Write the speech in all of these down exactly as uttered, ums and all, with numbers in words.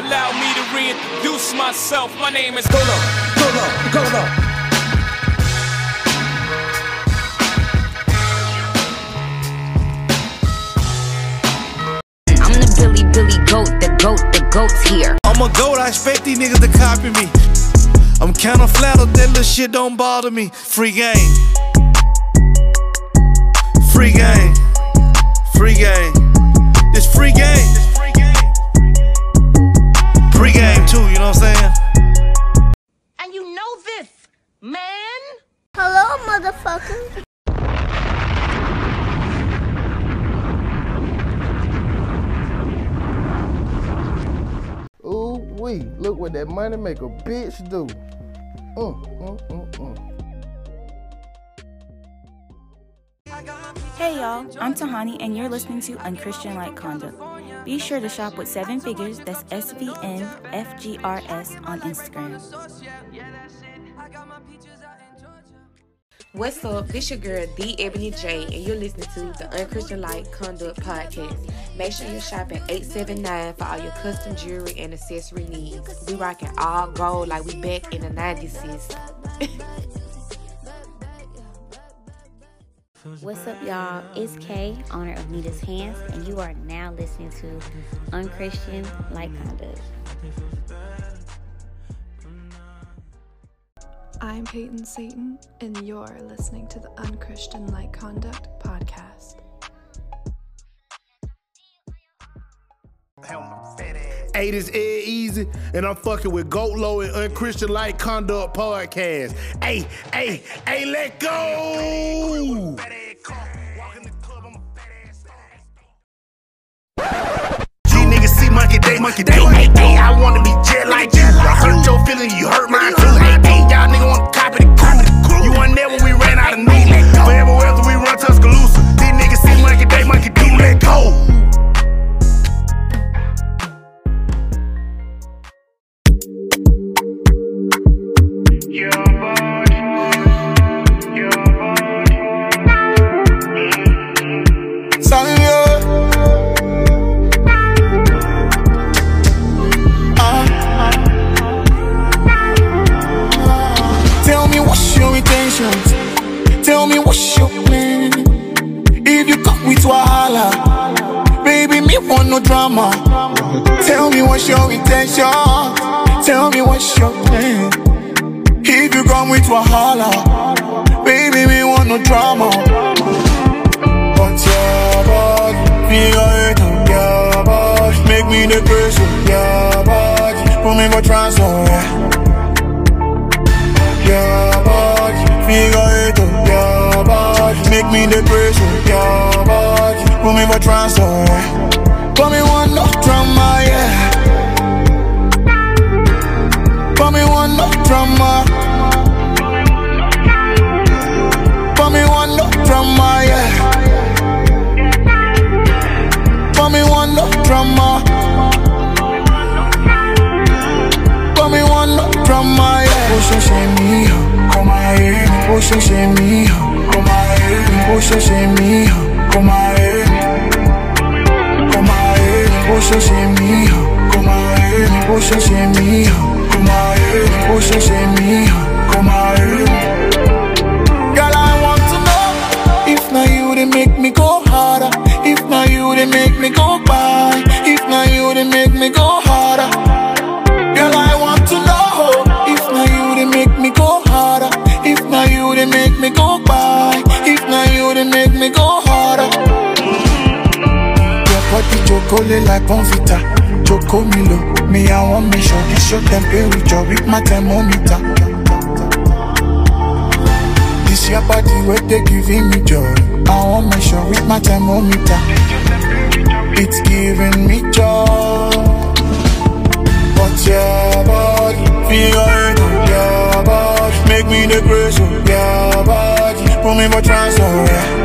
Allow me to reintroduce myself. My name is GoatLow, GoatLow, GoatLow. I'm the Billy Billy Goat, the goat, the goat's here. I'm a goat, I expect these niggas to copy me. I'm kinda flattered that little shit don't bother me. Free game, free game, free game. It's free game. Free game too, you know what I'm saying? And you know this, man. Hello, motherfucker. Ooh wee, look what that money make a bitch do. Mm, mm, mm, mm. Hey y'all, I'm Tahani and you're listening to Unchristian Like Conduct. Be sure to shop with seven figures, that's S V N F G R S on Instagram. What's up? This your girl, the Ebony J, and you're listening to the Unchristian Like Conduct podcast. Make sure you shop at eight seven nine for all your custom jewelry and accessory needs. We rocking all gold like we back in the nineties, sis. What's up, y'all? It's Kay, owner of Nita's Hands, and you are now listening to Unchristian Like Conduct. I'm Peyton Satan, and you're listening to the Unchristian Like Conduct podcast. Hey, this is Ed Easy, and I'm fucking with GoatLow and Unchristian Like Conduct podcast. Hey, hey, hey, let go! Monkey day, monkey day, hey, hey, I wanna be jet like you. I hurt your feelings, you hurt mine too. Hey, hey, y'all nigga wanna copy the crew. You weren't there when we ran out of news. Forever after we run Tuscaloosa. These niggas see monkey day, monkey do let go. Tell me what's your plan. If you come with wahala, baby, me want no drama. Tell me what's your intention. Tell me what's your plan. If you come with wahala, baby, me want no drama. But your body, me got it on your body. Make me the person, your body. Put me for trans, oh yeah. Your body, me got it on. Make me the person, your body. Put me for trans, oh yeah. Put me one no drama, yeah. Put me one no drama. Put me one no drama, yeah. Put me one no drama. Put me one no drama, yeah. Oh, she me, come on, yeah. Oh, she me, come on. Push me, come on, come on, push me, come on, push me, come on, push me, come on. Girl, I want to know if not you, they make me go harder. If not you, they make me go by. If not you, they make me go harder. Girl, I want to know if not you, they make me go harder. If not you, they make me go by. Make me go harder. Your body chocolate like Bonfita. Choco Milo. Me, I want me show. This your temperature with my thermometer. This your body where they giving me joy. I want me show with my thermometer. It's giving me joy. But your body, feel it, your body. Make me the grace of your body. Put me for trans, oh yeah.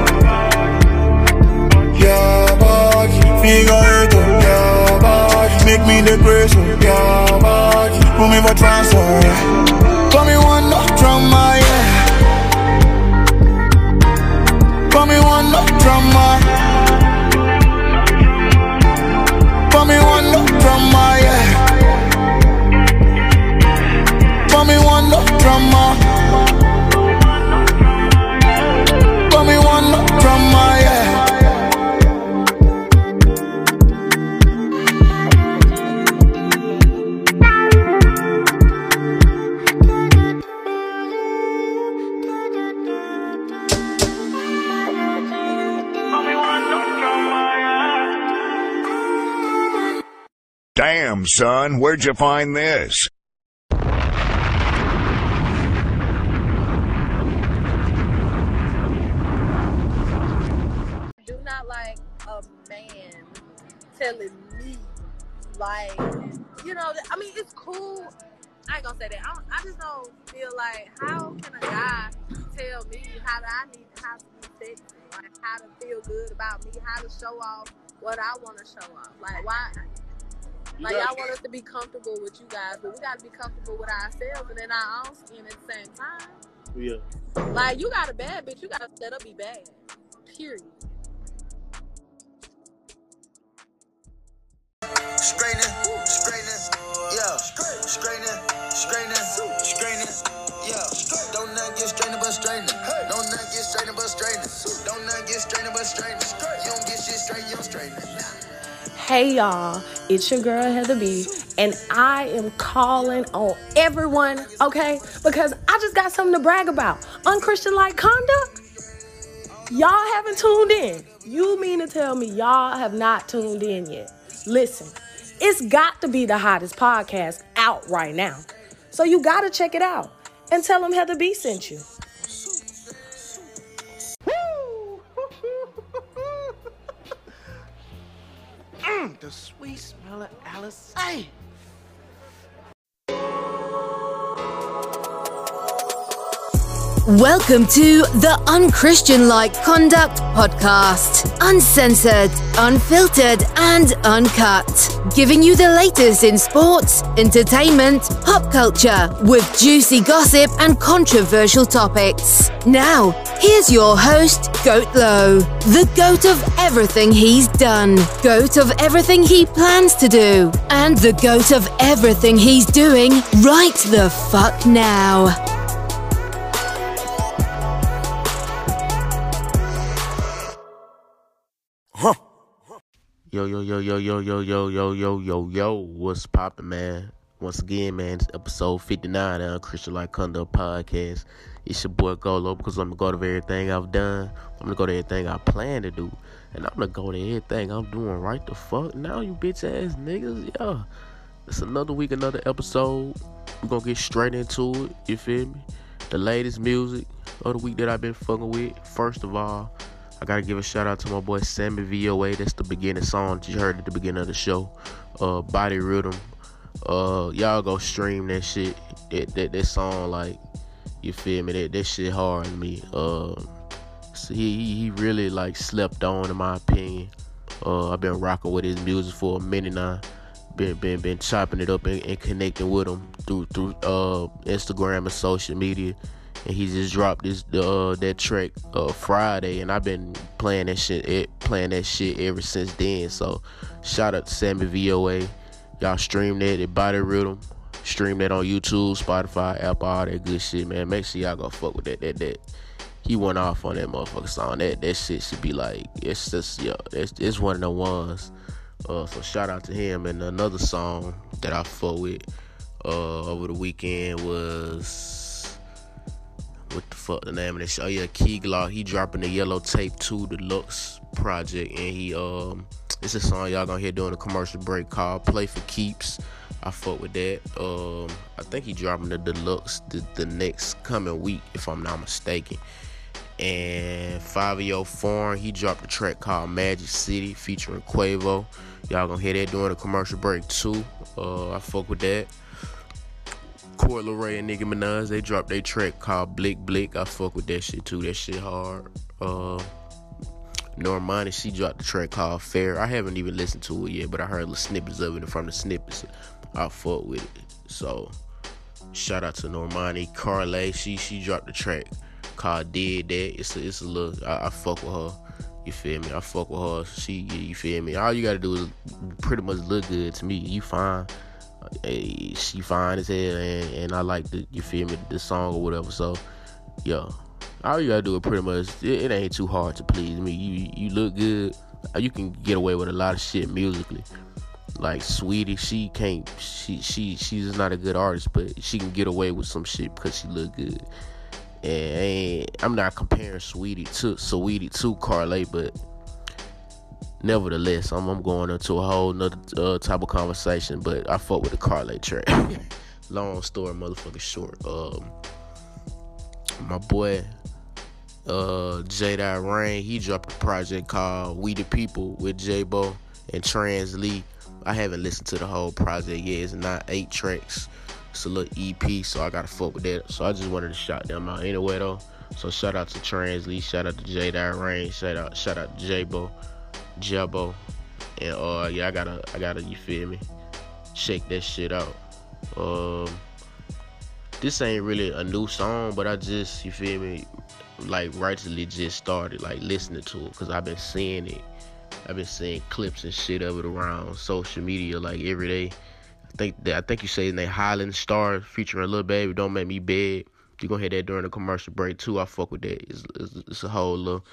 Your body, figure it out. Your body, make me the grace, oh your body. Put me for trans, oh yeah. Put me one no drama, yeah. Put me one no drama. Put me one no drama, yeah. Damn, son, where'd you find this? Do not like a man telling me, like, you know, I mean, it's cool. I ain't gonna say that. I, don't, I just don't feel like, how can a guy tell me how I need how to be sexy, like how to feel good about me, how to show off what I want to show off? Like, why? Like, y'all want us to be comfortable with you guys, but we got to be comfortable with ourselves and in our own skin at the same time. Yeah. Like, you got a bad bitch, you got to set up be bad. Period. Straightening, straightening, yeah. Straightening, straightening, straightening, yeah. Don't not get strained but straightening. Don't not get strained but straightening. Don't not get strained but straightening. You don't get shit straight, you don't straighten it. Hey y'all, it's your girl Heather B, and I am calling on everyone, okay? Because I just got something to brag about. Unchristian Like Conduct, y'all haven't tuned in. You mean to tell me y'all have not tuned in yet? Listen, it's got to be the hottest podcast out right now. So you got to check it out and tell them Heather B sent you. Mm, the sweet smell of Alice. Hey. Welcome to the Unchristian Like Conduct podcast. Uncensored, unfiltered, and uncut. Giving you the latest in sports, entertainment, pop culture, with juicy gossip and controversial topics. Now, here's your host, GoatLow, the goat of everything he's done, goat of everything he plans to do, and the goat of everything he's doing right the fuck now. Yo, yo, yo, yo, yo, yo, yo, yo, yo, yo, yo, what's poppin', man? Once again, man, it's episode fifty-nine of Unchristian Like Conduct podcast. It's your boy GoatLow, because I'm going to go to everything I've done. I'm going to go to everything I plan to do. And I'm going to go to everything I'm doing right the fuck now, you bitch-ass niggas. Yeah, it's another week, another episode. We're going to get straight into it, you feel me? The latest music of the week that I've been fucking with. First of all, I gotta give a shout out to my boy Sammy V O A. That's the beginning song that you heard at the beginning of the show. Uh, Body Rhythm. Uh, y'all go stream that shit. That that, that song, like, you feel me? That, that shit hard to me. Uh, so he he really like slept on, in my opinion. Uh, I've been rocking with his music for a minute now. Been been been chopping it up and, and connecting with him through through uh Instagram and social media. And he just dropped this uh, that track uh, Friday, and I've been playing that shit, playing that shit ever since then. So shout out to Sammy V O A. Y'all stream that at Body Rhythm. Stream that on YouTube, Spotify, Apple, all that good shit, man. Make sure y'all go fuck with that. That that he went off on that motherfucker song. That that shit should be like, it's just yeah, it's it's one of the ones. Uh, so shout out to him. And another song that I fuck with uh, over the weekend was, what the fuck the name of this? Oh yeah, Key Glock. He dropping the Yellow Tape two Deluxe project, and he um, it's a song y'all gonna hear during the commercial break called "Play for Keeps." I fuck with that. Um, I think he dropping the Deluxe the, the next coming week, if I'm not mistaken. And five-year-old Foreign, he dropped a track called Magic City featuring Quavo. Y'all gonna hear that during the commercial break too. Uh, I fuck with that. Coi Leray and Nicki Minaj, they dropped their track called Blick Blick. I fuck with that shit too. That shit hard. Uh, Normani, she dropped the track called Fair. I haven't even listened to it yet, but I heard little snippets of it, and from the snippets, I fuck with it. So shout out to Normani. Carly, she she dropped the track called Did That. It's a, it's a little, I, I fuck with her. You feel me? I fuck with her. She, you feel me? All you gotta do is pretty much look good to me. You fine. Hey, she fine as hell, and, and I like the, you feel me, the song or whatever. So, yo, all you gotta do is pretty much, it, it ain't too hard to please me. You you look good, you can get away with a lot of shit musically. Like Sweetie, she can't, she she she's just not a good artist, but she can get away with some shit because she look good. And I'm not comparing Sweetie to Sweetie to Carly, but nevertheless, I'm, I'm going into a whole nother uh, type of conversation, but I fuck with the Carlay track. Long story, motherfucking short. Um, my boy, uh, J D. Rain, he dropped a project called We the People with J-Bo and Trans Lee. I haven't listened to the whole project yet. It's not eight tracks. It's a little E P, so I gotta fuck with that. So I just wanted to shout them out anyway, though. So shout out to Trans Lee, shout out to J D. Rain, shout out, shout out to J-Bo, J-Bo, and uh, yeah, I gotta, I gotta, you feel me? Shake that shit out. Um, this ain't really a new song, but I just, you feel me? Like rightly just started like listening to it, cause I've been seeing it. I've been seeing clips and shit of it around social media like every day. I think that I think you say his name, Highland Star, featuring Lil Baby, Don't Make Me Beg. You gonna hear that during the commercial break too. I fuck with that. It's, it's, it's a whole little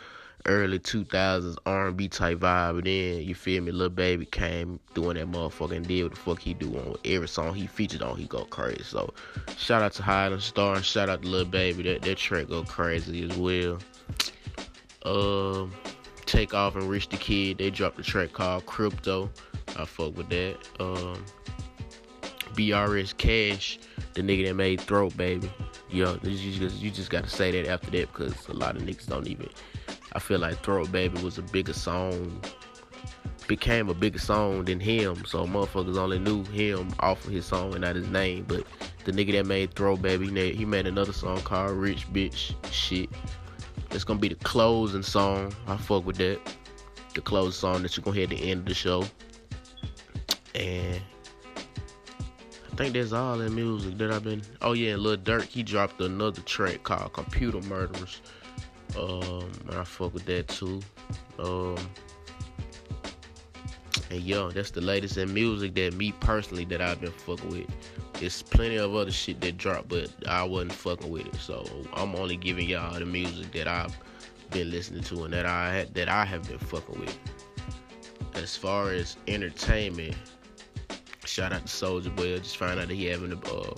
early two thousands R and B type vibe. And then, you feel me, Lil Baby came doing that motherfucking deal. What the fuck he do on every song he featured on, he go crazy. So shout out to Highland Star and shout out to Lil Baby. That that track go crazy as well. Um, Take Off and Rich the Kid, they dropped a track called Crypto. I fuck with that. Um, B R S Cash, the nigga that made Throat Baby. Yo, you just, you just gotta say that after that, because a lot of niggas don't even. I feel like Throat Baby was a bigger song, became a bigger song than him, so motherfuckers only knew him off of his song and not his name. But the nigga that made Throat Baby, he made, he made another song called Rich Bitch Shit. It's gonna be the closing song. I fuck with that. The closing song that you're gonna hear at the end of the show. And I think that's all that music that I've been. Oh yeah, Lil Durk, he dropped another track called Computer Murderers. Um, and I fuck with that too. Um, and yo, that's the latest in music that me personally that I've been fucking with. There's plenty of other shit that dropped, but I wasn't fucking with it. So I'm only giving y'all the music that I've been listening to and that I that I have been fucking with. As far as entertainment, shout out to Soulja Boy. I just found out that he having a, uh,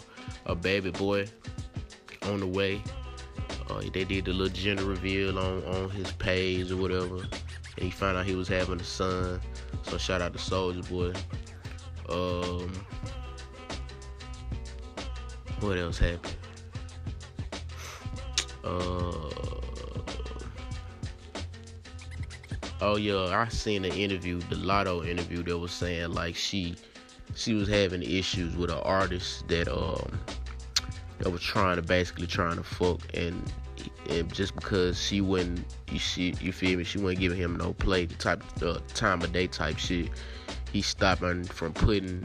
a baby boy on the way. Uh, they did the little gender reveal on, on his page or whatever, and he found out he was having a son. So shout out to Soulja Boy. Um, what else happened? Uh, oh yeah, I seen the interview, the Latto interview that was saying like she. She was having issues with an artist that um that was trying to basically trying to fuck, and, and just because she wouldn't, you she you feel me, she wasn't giving him no play, the type uh, time of day type shit. He stopping from putting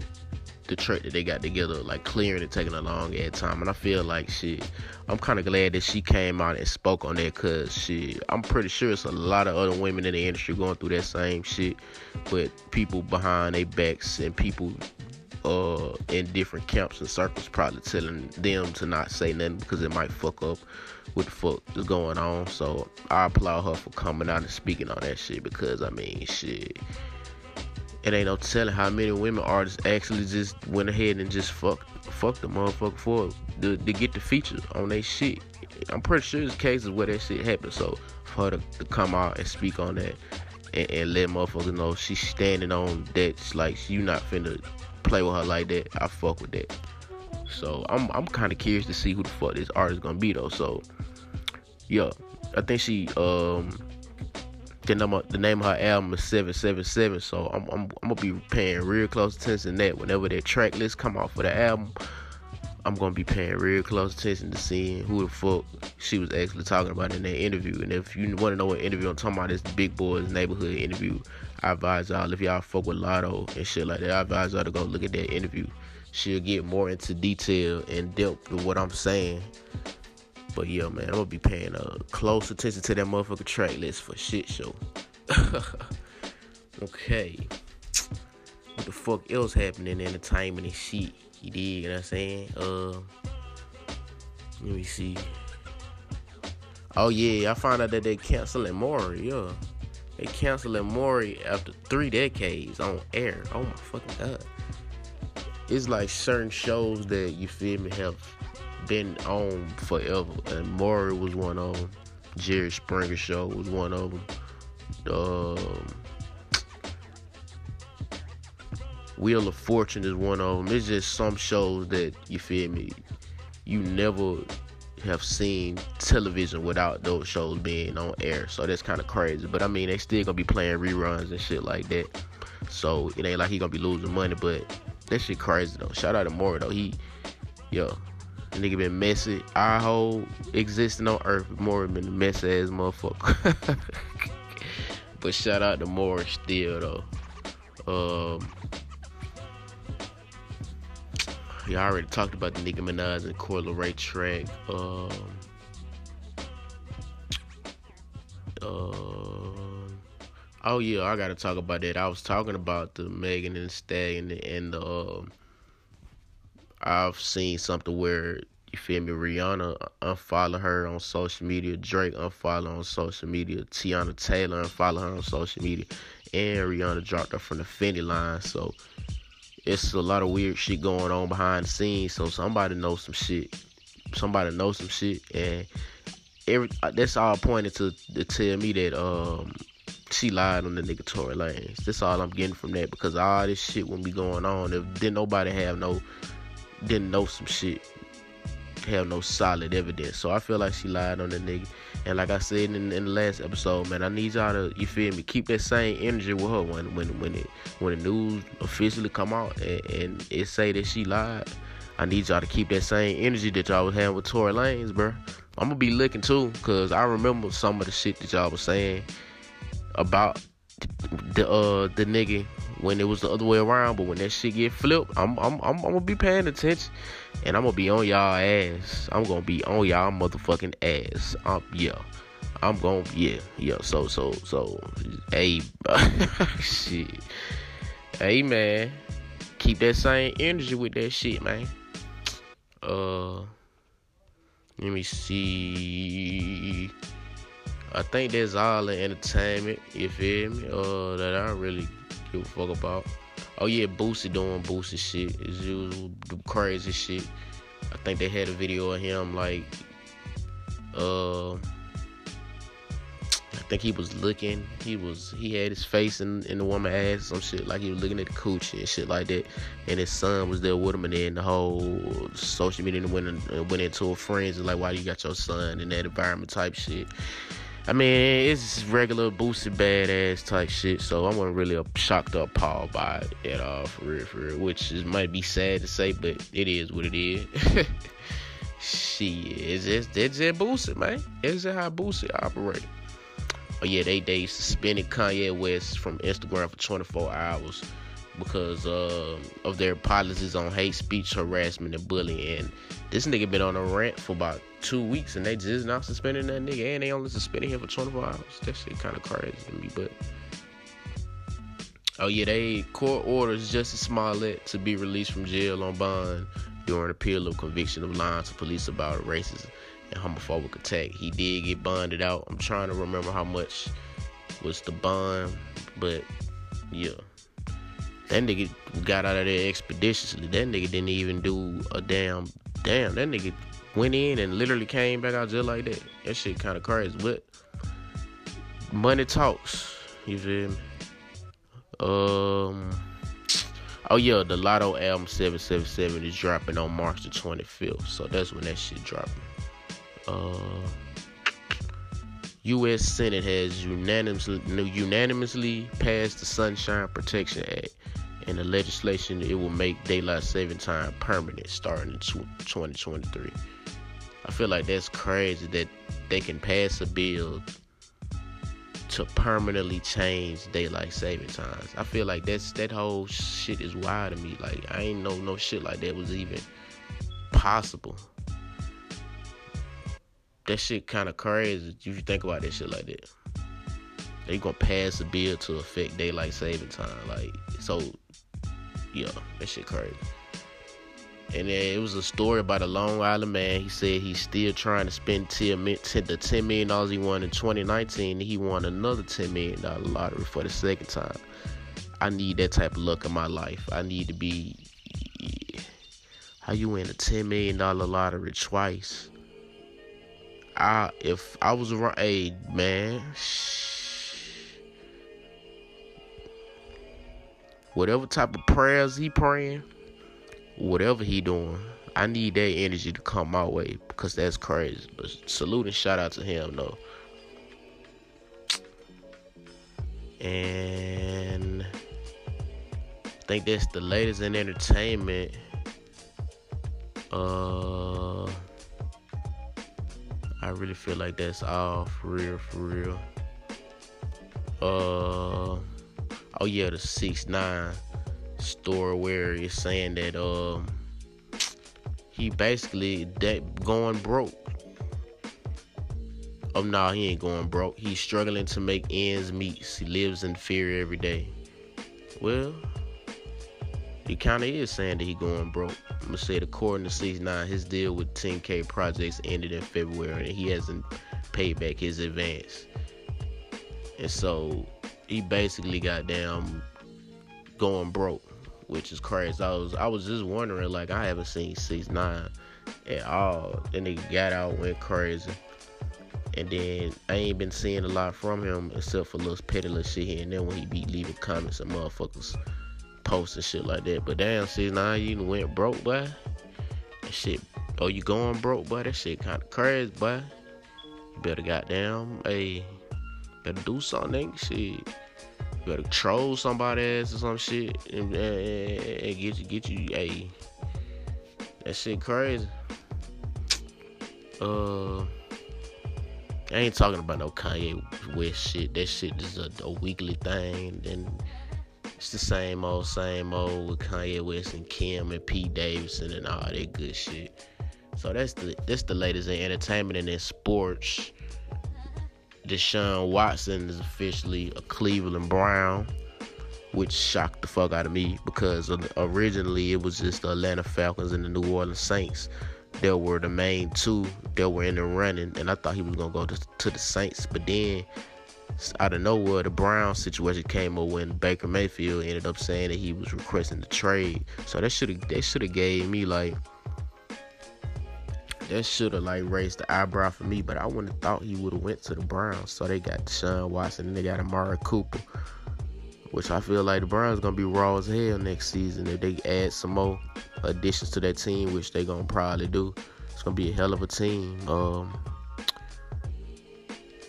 the track that they got together, like clearing it, taking a long ass time. And I feel like shit, I'm kind of glad that she came out and spoke on that, cause shit, I'm pretty sure it's a lot of other women in the industry going through that same shit, but people behind their backs and people uh in different camps and circles probably telling them to not say nothing because it might fuck up what the fuck is going on. So I applaud her for coming out and speaking on that shit, because I mean shit, it ain't no telling how many women artists actually just went ahead and just fucked fuck the motherfucker for to, to get the feature on their shit. I'm pretty sure there's cases where that shit happened. So for her to, to come out and speak on that and, and let motherfuckers know she's standing on that, like you not finna play with her like that. I fuck with that. So I'm I'm kind of curious to see who the fuck this artist gonna be though. So yeah, I think she um. The name, of, the name of her album is seven seven seven, so I'm, I'm, I'm gonna be paying real close attention to that. Whenever that track list come out for the album, I'm gonna be paying real close attention to seeing who the fuck she was actually talking about in that interview. And if you wanna know what interview I'm talking about, it's the Big Boys Neighborhood interview. I advise y'all, if y'all fuck with Latto and shit like that, I advise y'all to go look at that interview. She'll get more into detail and depth of what I'm saying. But yeah, man, I'm gonna be paying uh, close attention to that motherfucking track list for shit show. Okay. What the fuck else happened in entertainment and shit? You dig, you know what I'm saying? Uh, let me see. Oh yeah, I found out that they canceling Maury, yeah. They canceling Maury after three decades on air. Oh my fucking God. It's like certain shows that, you feel me, have been on forever, and Maury was one of them. Jerry Springer show was one of them. Um, Wheel of Fortune is one of them. It's just some shows that, you feel me, you never have seen television without those shows being on air. So that's kind of crazy. But I mean, they still gonna be playing reruns and shit like that. So it ain't like he gonna be losing money. But that shit crazy though. Shout out to Maury though. He, yo, nigga been messy. Our whole existing on earth, Maury been a messy ass motherfucker. But shout out to Maury still though. Um. Y'all already talked about the Nicki Minaj and Coi Leray track. Um, uh, oh yeah, I gotta talk about that. I was talking about the Megan and the Stag and the, and the um, I've seen something where, you feel me, Rihanna unfollow her on social media, Drake unfollow on social media, Tiana Taylor unfollow her on social media, and Rihanna dropped her from the Fenty line. So it's a lot of weird shit going on behind the scenes, so somebody knows some shit. Somebody knows some shit, and every that's all pointed to, to tell me that um she lied on the nigga Tory Lanez. That's all I'm getting from that, because all this shit wouldn't be going on if didn't nobody have no, didn't know some shit, have no solid evidence. So I feel like she lied on the nigga, and like I said in, in the last episode, man, I need y'all to, you feel me, keep that same energy with her when when when it when the news officially come out and, and it say that she lied. I need y'all to keep that same energy that y'all was having with Tory Lanez, bro. I'm gonna be looking too, cause I remember some of the shit that y'all was saying about the uh the nigga when it was the other way around. But when that shit get flipped, I'm I'm I'm, I'm gonna be paying attention, and I'm gonna be on y'all ass. I'm gonna be on y'all motherfucking ass. Um yeah, I'm gonna yeah yeah. So so so hey shit, hey man, keep that same energy with that shit, man. Uh, let me see. I think that's all the entertainment, you feel me, uh, that I really give a fuck about. Oh yeah, Boosie doing Boosie shit, as usual, the crazy shit. I think they had a video of him, like, uh, I think he was looking, he was, he had his face in, in the woman's ass, some shit, like he was looking at the coochie and shit like that, and his son was there with him, and then the whole social media went, in, went into a frenzy, like, why you got your son in that environment type shit. I mean, it's regular Boosie badass type shit, so I wasn't really shocked or appalled by it at all, for real, for real, which is, might be sad to say, but it is what it is. Shit, it's just, that's just Boosie, man. It's just how Boosie operates. Oh yeah, they, they suspended Kanye West from Instagram for twenty-four hours because uh, of their policies on hate speech, harassment, and bullying. And this nigga been on a rant for about two weeks, and they just not suspending that nigga, and they only suspended him for twenty-four hours. That shit kind of crazy to me, but... Oh, yeah, they court orders Justice Smollett to be released from jail on bond during appeal of conviction of lying to police about racism and homophobic attack. He did get bonded out. I'm trying to remember how much was the bond, but, yeah. That nigga got out of there expeditiously. That nigga didn't even do a damn... Damn, that nigga went in and literally came back out just like that. That shit kind of crazy, but money talks. You feel me? Um. Oh yeah, the Latto album seven seven seven is dropping on March the twenty-fifth, so that's when that shit dropping. Uh. U S Senate has unanimously unanimously passed the Sunshine Protection Act. In the legislation, it will make daylight saving time permanent starting in twenty twenty-three. I feel like that's crazy that they can pass a bill to permanently change daylight saving times. I feel like that's that whole shit is wild to me. Like, I ain't know no shit like that was even possible. That shit kind of crazy if you think about that shit like that. They gonna pass a bill to affect daylight saving time, like, so. Yeah, that shit crazy. And then it was a story about a Long Island man. He said he's still trying to spend ten, ten, the ten million dollars he won in twenty nineteen. He won another ten million dollars lottery for the second time. I need that type of luck in my life. I need to be... Yeah. How you win a ten million dollars lottery twice? I If I was around... Hey, man... Shh. whatever type of prayers he praying, whatever he doing, I need that energy to come my way, because that's crazy. But salute and shout out to him though. And I think that's the latest in entertainment. Uh, I really feel like that's all for real, for real. Uh, oh yeah, the six nine story where it's saying that um he basically that going broke. Oh no, nah, he ain't going broke. He's struggling to make ends meet. He lives in fear every day. Well, he kind of is saying that he going broke. I'm gonna say, according to six nine, his deal with ten K projects ended in February, and he hasn't paid back his advance. And so he basically got down going broke, which is crazy. I was I was just wondering, like, I haven't seen six nine at all. Then he got out, went crazy. And then I ain't been seeing a lot from him except for little petty little shit here and then when he be leaving comments and motherfuckers posts and shit like that. But damn, six nine, you went broke, boy. That shit, oh, you going broke, boy? That shit kind of crazy, boy. You better goddamn, hey, better do something, shit. You better troll somebody ass or some shit and, and, and get you, get you, hey. That shit crazy. Uh... I ain't talking about no Kanye West shit. That shit is a, a weekly thing. And it's the same old, same old with Kanye West and Kim and Pete Davidson and all that good shit. So that's the that's the latest in entertainment. And in sports, Deshaun Watson is officially a Cleveland Brown, which shocked the fuck out of me because originally it was just the Atlanta Falcons and the New Orleans Saints. There were the main two that were in the running, and I thought he was going to go to, to the Saints. But then, out of nowhere, the Browns situation came up when Baker Mayfield ended up saying that he was requesting the trade. So that should have that should have gave me, like, that should have, like, raised the eyebrow for me. But I wouldn't have thought he would have went to the Browns. So they got Deshaun Watson, and they got Amari Cooper, which I feel like the Browns going to be raw as hell next season if they add some more additions to that team, which they going to probably do. It's going to be a hell of a team. Um,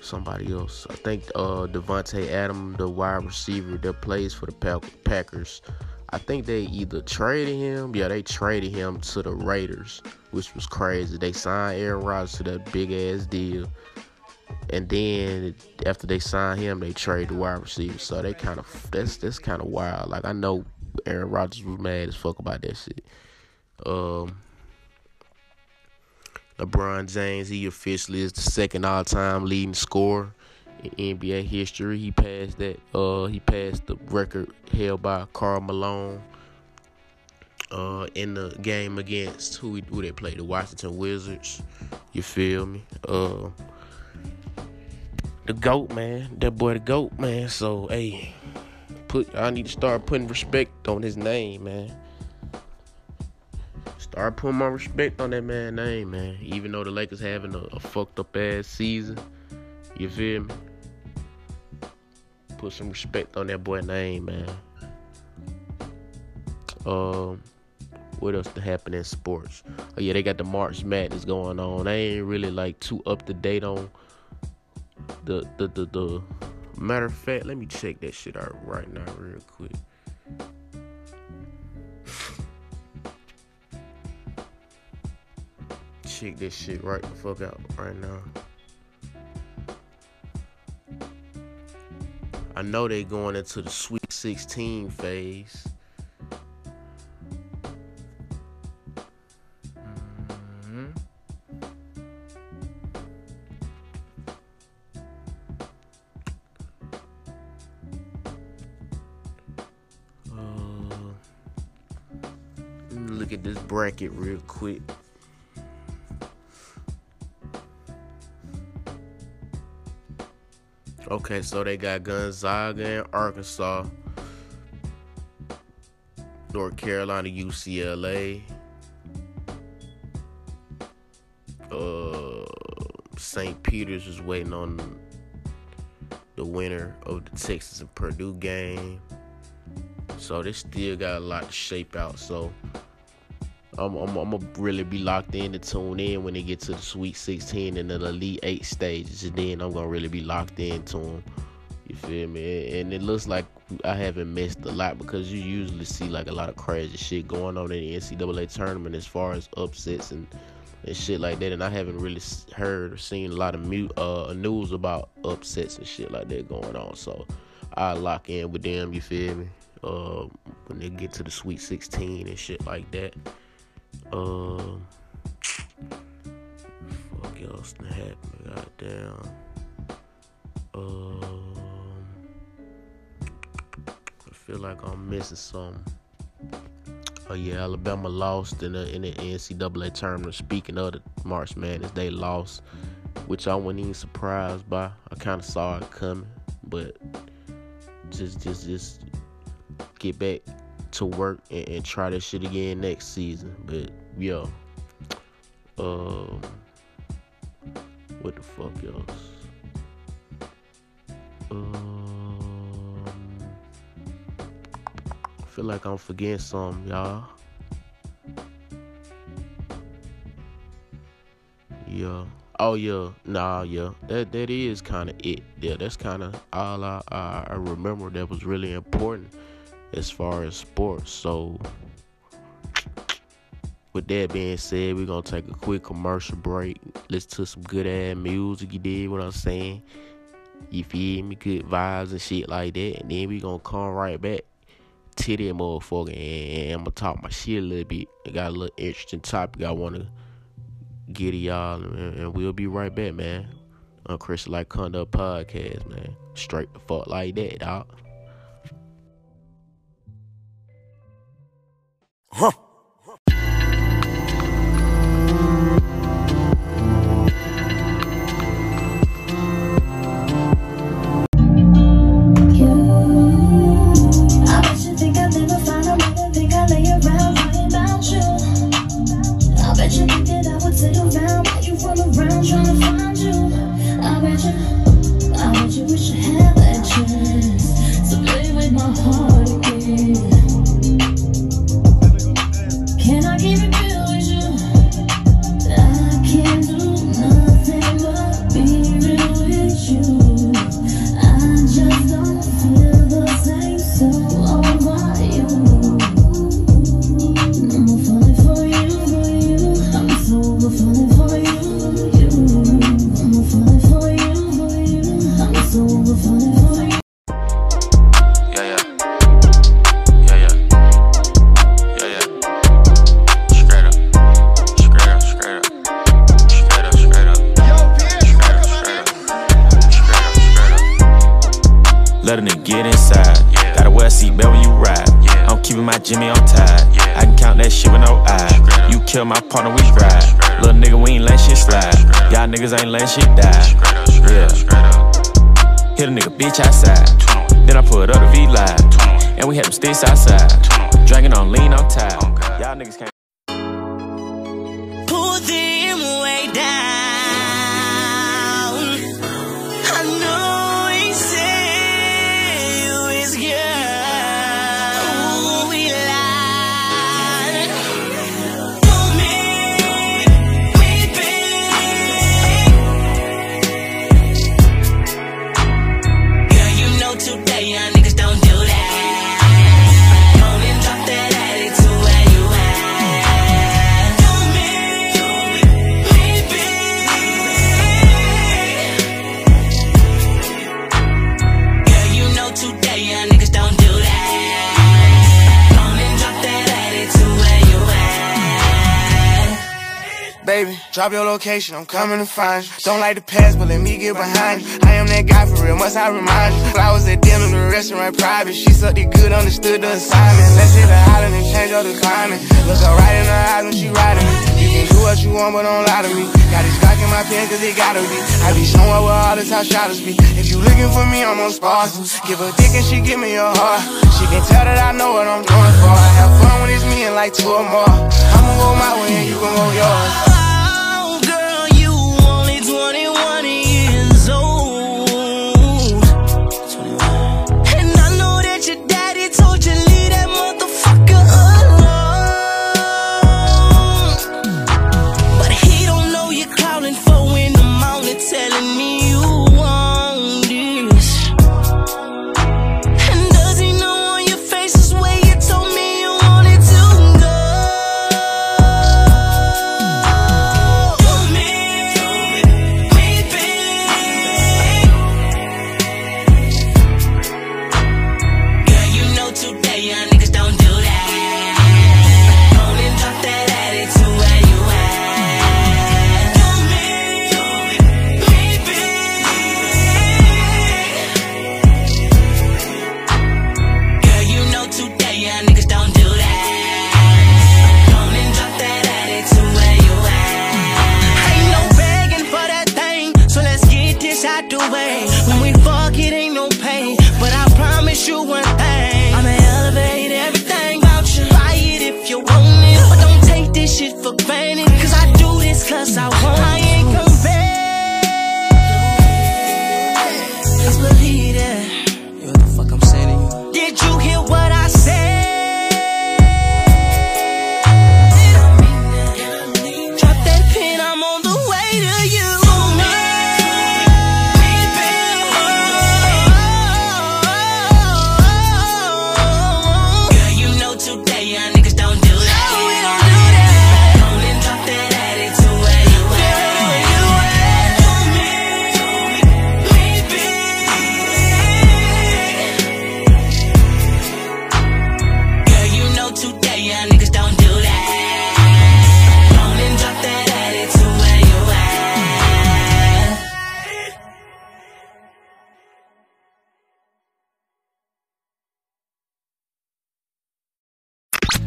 somebody else. I think uh, Devontae Adams, the wide receiver that plays for the Packers, I think they either traded him. Yeah, they traded him to the Raiders, which was crazy. They signed Aaron Rodgers to that big-ass deal. And then after they sign him, they trade the wide receiver. So they kind of that's that's kind of wild. Like, I know Aaron Rodgers was mad as fuck about that shit. Um, LeBron James, he officially is the second all-time leading scorer in N B A history. He passed that. Uh, he passed the record held by Karl Malone. Uh, in the game against who who they played, the Washington Wizards. You feel me? Uh. The GOAT, man. That boy the GOAT, man. So, hey, put I need to start putting respect on his name, man. Start putting my respect on that man's name, man. Even though the Lakers having a, a fucked up ass season, you feel me? Put some respect on that boy's name, man. Um, what else to happen in sports? Oh, yeah, they got the March Madness going on. I ain't really, like, too up to date on The, the the the matter of fact, let me check that shit out right now real quick. Check this shit right the fuck out right now. I know they going into the Sweet sixteen phase. Bracket real quick. Okay, so they got Gonzaga and Arkansas, North Carolina, U C L A, uh, Saint Peter's is waiting on the winner of the Texas and Purdue game. so they still got a lot to shape out. So I'm I'm, I'm gonna really be locked in to tune in when they get to the Sweet sixteen and the Elite Eight stages, and then I'm gonna really be locked in to them. You feel me? And it looks like I haven't missed a lot, because you usually see like a lot of crazy shit going on in the N C double A tournament as far as upsets and, and shit like that. And I haven't really heard or seen a lot of mute, uh, news about upsets and shit like that going on. So I lock in with them, you feel me? Uh, when they get to the Sweet sixteen and shit like that. Um, fuck else that happened? Goddamn. Um, I feel like I'm missing something. Oh yeah, Alabama lost in the in the N C double A tournament. Speaking of the March Madness, they lost, which I wasn't even surprised by. I kind of saw it coming, but just just just get back to work and, and try this shit again next season. But yo, um, what the fuck else? Um, I feel like I'm forgetting something, y'all. Yeah. Oh yeah. Nah, yeah. That that is kind of it. Yeah, that's kind of all I, I I remember that was really important as far as sports. So, with that being said, we're gonna take a quick commercial break. Listen to some good ass music. You dig what I'm saying? You feel me? Good vibes and shit like that. And then we gonna come right back to that motherfucker, and I'm gonna talk my shit a little bit. I got a little interesting topic I wanna get to y'all, and we'll be right back, man. Unchristian Like Conduct podcast, man. Straight the fuck like that, dog. Huh. Drop your location, I'm coming to find you. Don't like the past, but let me get behind you. I am that guy for real, must I remind you? Flowers at dinner, the restaurant private. She sucked it good, understood the assignment. Let's hit the island and change all the climate. Look her right in her eyes when she riding me. You can do what you want, but don't lie to me. Got this Glock in my pen, cause it gotta be. I be showing where all the top shotters be. If you looking for me, I'm on Sparks. Give her dick and she give me your heart. She can tell that I know what I'm going for. I have fun when it's me and like two or more. I'ma go my way and you gon' go yours. twenty-one years old, and I know that your daddy told you leave that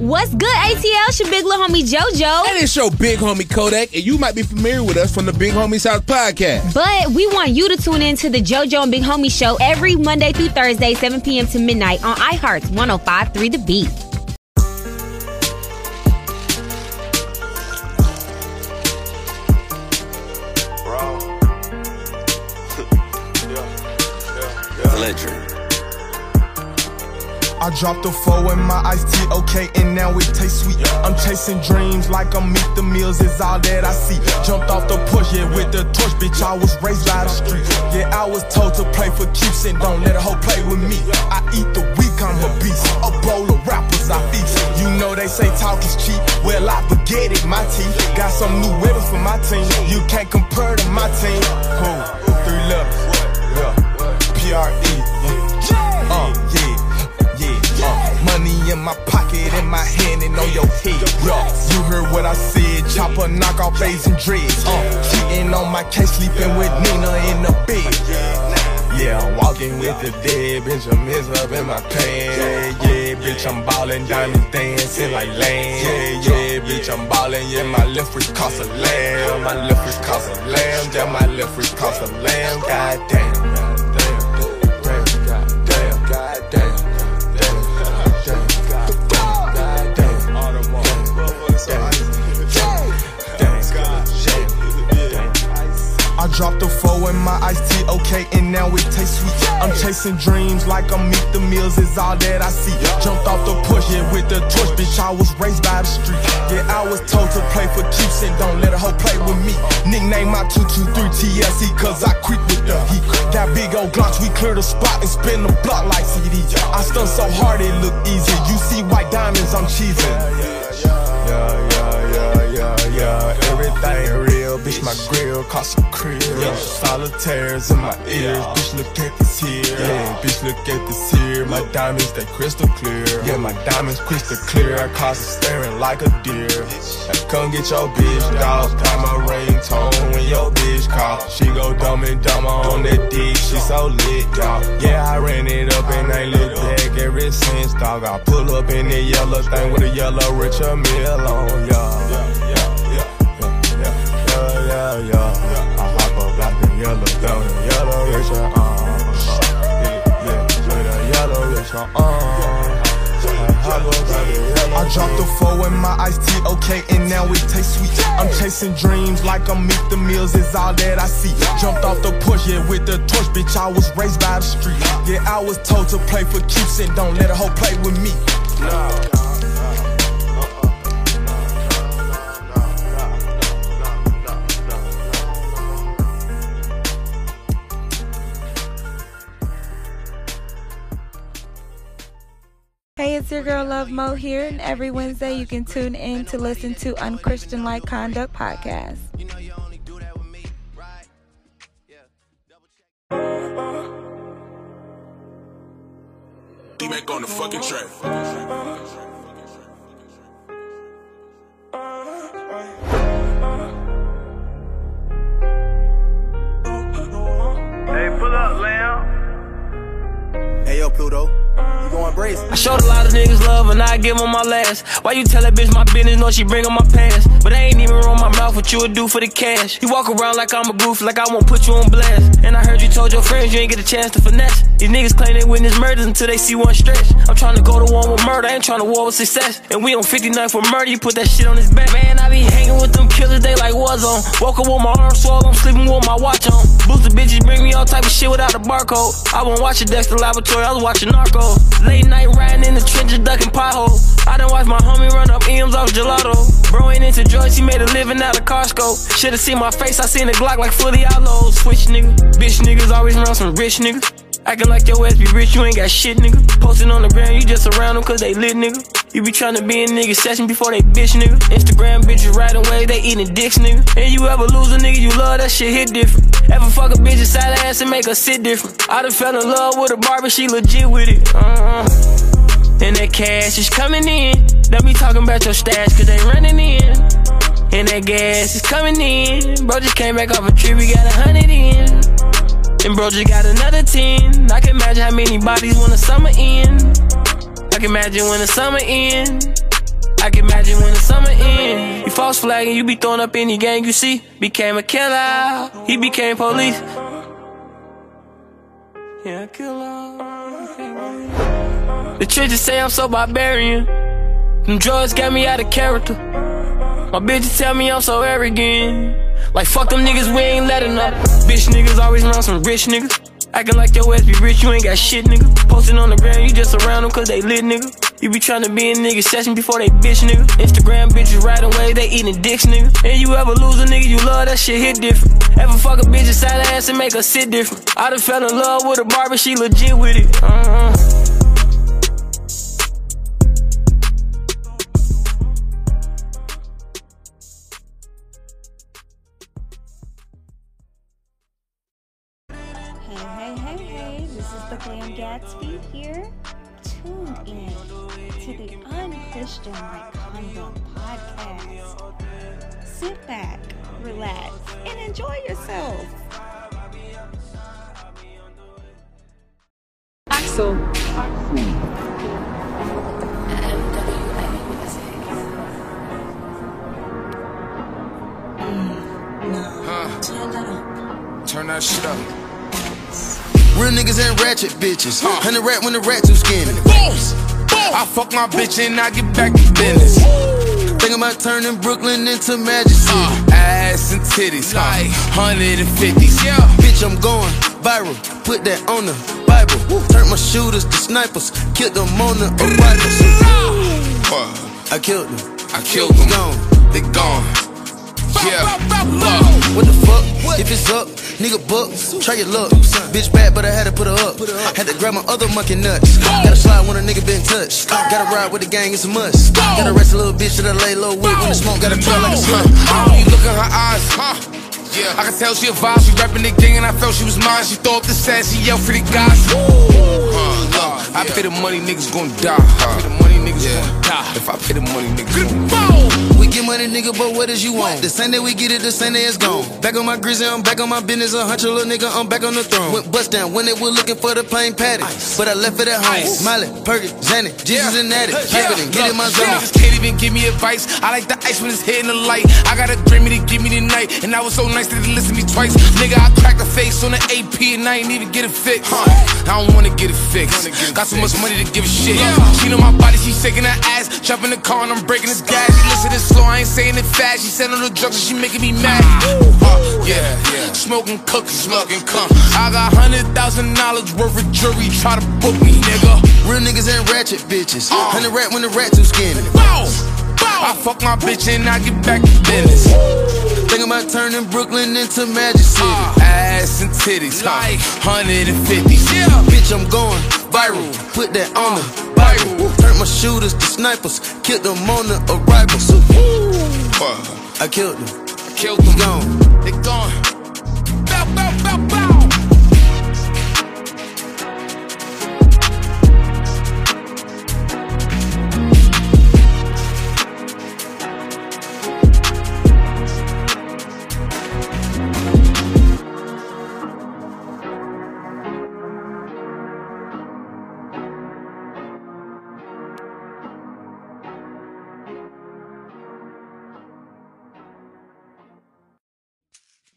What's good, A T L? It's your big little homie JoJo. And it's your big homie Kodak. And you might be familiar with us from the Big Homie's House podcast. But we want you to tune in to the JoJo and Big Homie show every Monday through Thursday, seven p.m. to midnight on iHeart's one oh five point three The Beat. I dropped a four in my iced tea, okay, and now it tastes sweet. I'm chasing dreams like I'm Meet the Meals, is all that I see. Jumped off the porch, yeah, with the torch, bitch, I was raised by the street. Yeah, I was told to play for keeps and don't let a hoe play with me. I eat the weak, I'm a beast, a bowl of rappers I feast. You know they say talk is cheap, well, I forget it, my tea. Got some new women for my team, you can't compare to my team. Who? Three love, yeah, P R E, yeah, uh, yeah. Money in my pocket, in my hand, and on your head. You heard what I said, chopper, knock off fades and dreads. Uh, cheating on my case, sleeping with Nina in the bed. Yeah, I'm walking with the dead, bitch, I'm hands up in my pants. Yeah, bitch, I'm ballin', diamonds dancing like Lane. Yeah, yeah, bitch, I'm ballin', yeah, my left wrist cost a lamb. My left wrist cost a lamb, yeah, my left wrist cost a lamb. Goddamn. I dropped a four in my iced tea, okay, and now it tastes sweet. I'm chasing dreams like I'm Meet the Meals, is all that I see. Jumped off the porch, yeah, with the torch, bitch, I was raised by the street. Yeah, I was told to play for keeps and don't let a hoe play with me. Nickname my two two three T L C, cause I creep with the heat. That big old Glocks, we clear the spot and spin the block like C D. I stunt so hard it look easy, you see white diamonds, I'm cheesing. Yeah, yeah, yeah, yeah, yeah, everything real. Bitch, my grill cost a crib. Yeah. Solitaires in my ears. Yeah. Bitch, look at this here. Yeah. Bitch, look at this here. My diamonds, they crystal clear. Yeah, my diamonds crystal clear. I cost her staring like a deer. Now come get your bitch, dog. Got my ringtone when your bitch call. She go dumb and dumb on that dick. She so lit, dog. Yeah, I ran it up and ain't looked back ever since, dog. I pull up in the yellow thing with a yellow Richard Mill on, y'all. Yeah, yeah. I hop up like the yellow, down the yellow, with your arms. Yeah, yeah, with the yellow, with your arms. I dropped a four in my iced tea, okay, and now it tastes sweet. I'm chasing dreams like I'm Meet the Meals, is all that I see. Jumped off the porch, yeah, with the torch, bitch, I was raised by the street. Yeah, I was told to play for keeps and don't let a hoe play with me. No. Hey, it's your girl Love Mo here, and every Wednesday you can tune in to listen to Unchristian Like Conduct podcast. D-Mac on the fucking track. Hey, pull up, Lamb. Hey, yo, Pluto. I showed a lot of niggas love and I give them my last. Why you tell that bitch my business? No, she bring on my past. But I ain't even run my mouth what you would do for the cash. You walk around like I'm a goof, like I won't put you on blast. And I heard you told your friends you ain't get a chance to finesse. These niggas claim they witness murders until they see one stretch. I'm trying to go to war with murder, I ain't trying to war with success. And we on fifty-nine for murder, you put that shit on his back. Man, I be hanging with them killers, they like Warzone. Woke up with my arm swole, I'm sleeping with my watch on. Booster bitches bring me all type of shit without a barcode. I won't watch a Dexter Laboratory, I was watching Narco. Late night riding in the trenches, ducking potholes. I done watched my homie run up M's off gelato. Bro ain't into drugs, he made a living out of Costco. Shoulda seen my face, I seen the Glock like fully outlaws. Switch nigga, bitch niggas always around some rich nigga. Acting like your ass be rich, you ain't got shit nigga. Posting on the ground, you just around them cause they lit nigga. You be trying to be in nigga session before they bitch nigga. Instagram bitches riding waves, they eating dicks nigga. And you ever lose a nigga you love, that shit hit different. Ever fuck a bitch inside her ass and make her sit different. I done fell in love with a barber, she legit with it. Uh-uh. And that cash is coming in. Don't be talking about your stash, cause they running in. And that gas is coming in. Bro just came back off a trip, we got a hundred in. And bro just got another ten. I can imagine how many bodies when the summer end. I can imagine when the summer end. I can imagine when the summer ends. You false flagging, you be throwing up any gang you see. Became a killer, he became police. Yeah, killer. The churches say I'm so barbarian. Them drugs got me out of character. My bitches tell me I'm so arrogant. Like fuck them niggas, we ain't letting up. Bitch niggas always around some rich niggas. Acting like your ass be rich, you ain't got shit, nigga. Posting on the ground, you just around them cause they lit, nigga. You be trying to be in niggas' session before they bitch, nigga. Instagram bitches riding away, they eating dicks, nigga. And you ever lose a nigga you love, that shit hit different. Ever fuck a bitch inside her ass and make her sit different. I done fell in love with a barber, she legit with it. Uh-huh. Here, tuned in to the Unchristian Like Conduct podcast. Sit back, relax, and enjoy yourself. Axel. Huh. Turn that shit up. Real niggas ain't ratchet bitches. Hundred rat when the rat too skinny. I fuck my bitch and I get back to business. Think about turning Brooklyn into Magic City. Uh, ass and titties, like one hundred fifties. Yeah. Bitch, I'm going viral. Put that on the Bible. Woo. Turn my shooters to snipers. Killed them on the arrivals. I killed them. I killed them. Gone. They gone. Yeah. What the fuck? What? If it's up, nigga bucks, try your luck. Bitch bad, but I had to put her up. Put her up. Had to grab my other monkey nuts. Go. Gotta slide when a nigga been touched. Go. Gotta ride with the gang, it's a must. Go. Gotta rest a little bitch that I lay low with. Go. When the smoke gotta trail like a slut. Oh, you look in her eyes, huh? Yeah. I can tell she a vibe, she rapping the gang and I felt she was mine. She throw up the sass, she yelled for the guys. Ooh. Uh, nah, yeah. I pay the money, niggas gon' die. Uh, the money, niggas yeah. gon' die. If I pay the money, niggas gon' die. We get money, nigga, but what is you want? The same day we get it, the same day it's gone. Back on my grizzly, I'm back on my business. A hundred little nigga, I'm back on the throne. Went bust down when they were looking for the plain patty, but I left it at home. Miley, Perky, Janet, Jesus and Natty. Get in my zone. Niggas can't even give me advice. I like the ice when it's hitting the light. I got a dream to give me the night, and I was so nice. They listen to me twice. Nigga, I cracked a face on the A P and I ain't even get it fixed. Huh. I don't wanna get it fixed. Get it Got so fixed. Much money to give a shit. Yeah. She know my body, she shaking her ass. Chopping the car and I'm breaking this gas. She listening slow, I ain't saying it fast. She said on the drugs and she making me mad. Huh. Yeah, yeah. Smoking cookies, slugging cum. I got hundred thousand dollars worth of jewelry. Try to book me, nigga. Real niggas ain't ratchet bitches. Uh. Hundred rat when the rat too skinny. Bow. Bow. I fuck my bitch and I get back to business. Think about turning Brooklyn into Magic City. Uh, ass and titties, like one hundred fifties. Yeah. Bitch, I'm going viral. Put that on the Bible. Turn my shooters to snipers. Killed them on the arrivals. Uh, I killed them. I killed them. Gone. They gone. Bow, bow, bow, bow.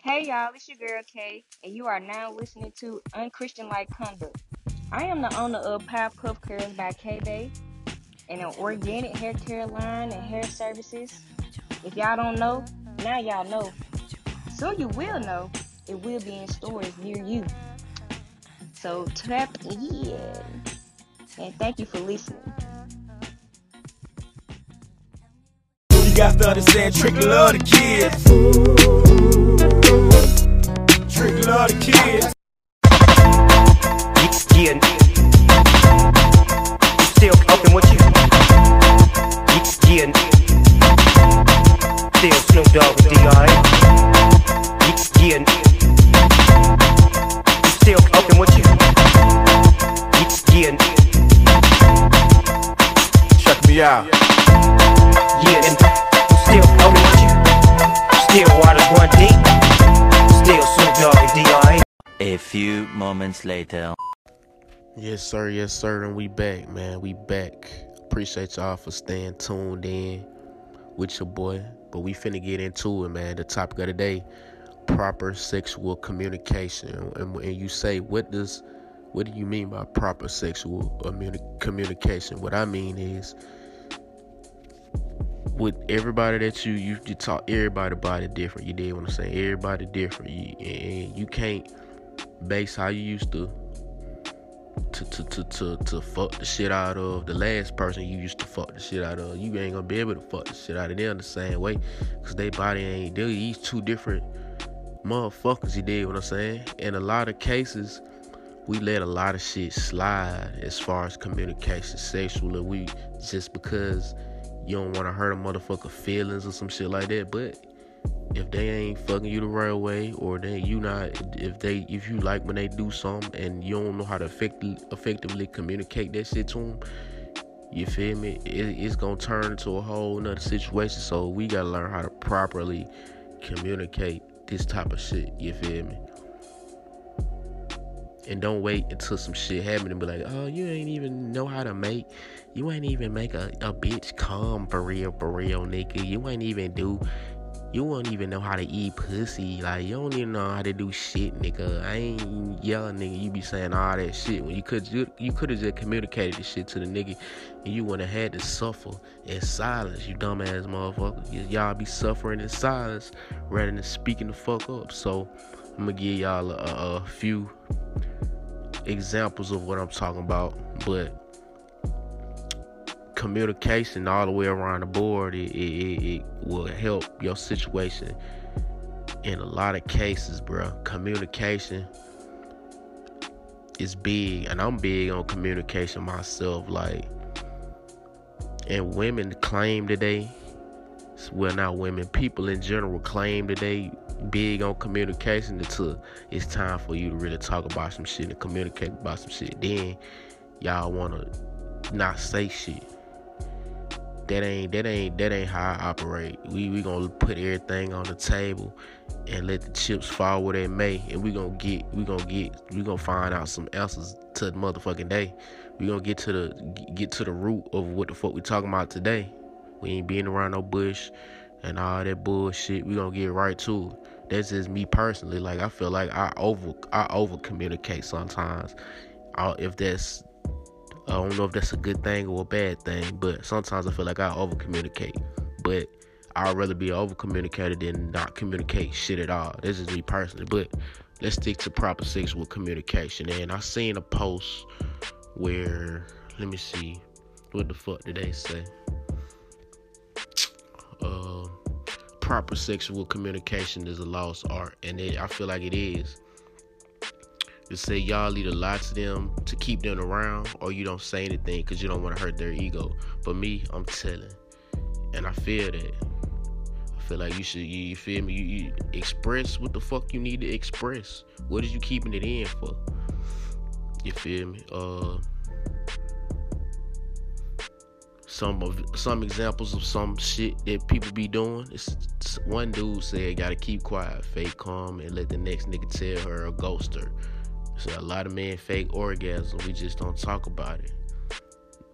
Hey y'all, it's your girl Kay, and you are now listening to Unchristian Like Conduct. I am the owner of Pop Cuff Curls by Kay Bay, and an organic hair care line and hair services. If y'all don't know, now y'all know. Soon you will know. It will be in stores near you. So tap in, and thank you for listening. You got to understand, trick love the kids. Ooh. Trick love the kids. Yeah, yeah. Still open with you. Yeah, yeah. Still Snoop Dogg with D I. Yeah, yeah. Still open with you. Yeah, yeah. Check me out. Yeah, still open with you. Still water's one deep. A few moments later. Yes sir, yes sir, and we back, man, we back. appreciate y'all for staying tuned in with your boy. But we finna get into it, man. The topic of the day, proper sexual communication. And, and you say, what does, what do you mean by proper sexual communication? What I mean is, with everybody that you, you, you talk, everybody body different. You dig what I'm saying? Everybody different. You, and you can't base how you used to to, to, to, to to fuck the shit out of the last person you used to fuck the shit out of. You ain't gonna be able to fuck the shit out of them the same way, cause they body ain't, they these two different motherfuckers, you dig what I'm saying? In a lot of cases, we let a lot of shit slide as far as communication sexually. We, just because you don't wanna hurt a motherfucker feelings or some shit like that, but if they ain't fucking you the right way, or they you not, if they if you like when they do something and you don't know how to effect, effectively communicate that shit to them, you feel me? It, it's gonna turn into a whole nother situation. So we gotta learn how to properly communicate this type of shit. You feel me? And don't wait until some shit happen and be like, oh, you ain't even know how to make, you ain't even make a, a bitch come for real, for real, nigga. You ain't even do. You won't even know how to eat pussy. Like, you don't even know how to do shit, nigga. I ain't yelling, nigga. You be saying all that shit when you could you, you could have just communicated this shit to the nigga, and you wouldn't have had to suffer in silence, you dumbass motherfucker. Y'all be suffering in silence rather than speaking the fuck up. So I'm gonna give y'all a, a few examples of what I'm talking about, but communication all the way around the board, it, it, it will help your situation in a lot of cases, bro. Communication is big, and I'm big on communication myself. Like, and women claim today, well, not women, people in general claim today big on communication until it's time for you to really talk about some shit and communicate about some shit. Then y'all want to not say shit. That ain't that ain't that ain't how I operate. We we gonna put everything on the table and let the chips fall where they may, and we gonna get we gonna get we gonna find out some answers to the motherfucking day. We gonna get to the get to the root of what the fuck we talking about today. We ain't being around no bush and all that bullshit. We gonna get right to it. That's just me personally. Like, I feel like I over I over communicate sometimes. I, if that's I don't know if that's a good thing or a bad thing, but sometimes I feel like I over-communicate. But I'd rather be over-communicated than not communicate shit at all. This is me personally. But let's stick to proper sexual communication. And I seen a post where, let me see, what the fuck did they say? Uh, proper sexual communication is a lost art. And it, I feel like it is. It say y'all either lie to them to keep them around, or you don't say anything because you don't want to hurt their ego. But me, I'm telling, and I feel that. I feel like you should. You, you feel me? You, you express what the fuck you need to express. What is you keeping it in for? You feel me? Uh, some of some examples of some shit that people be doing. It's, it's one dude said, "Gotta keep quiet, fake calm, and let the next nigga tell her or ghost her." So a lot of men fake orgasm. We just don't talk about it.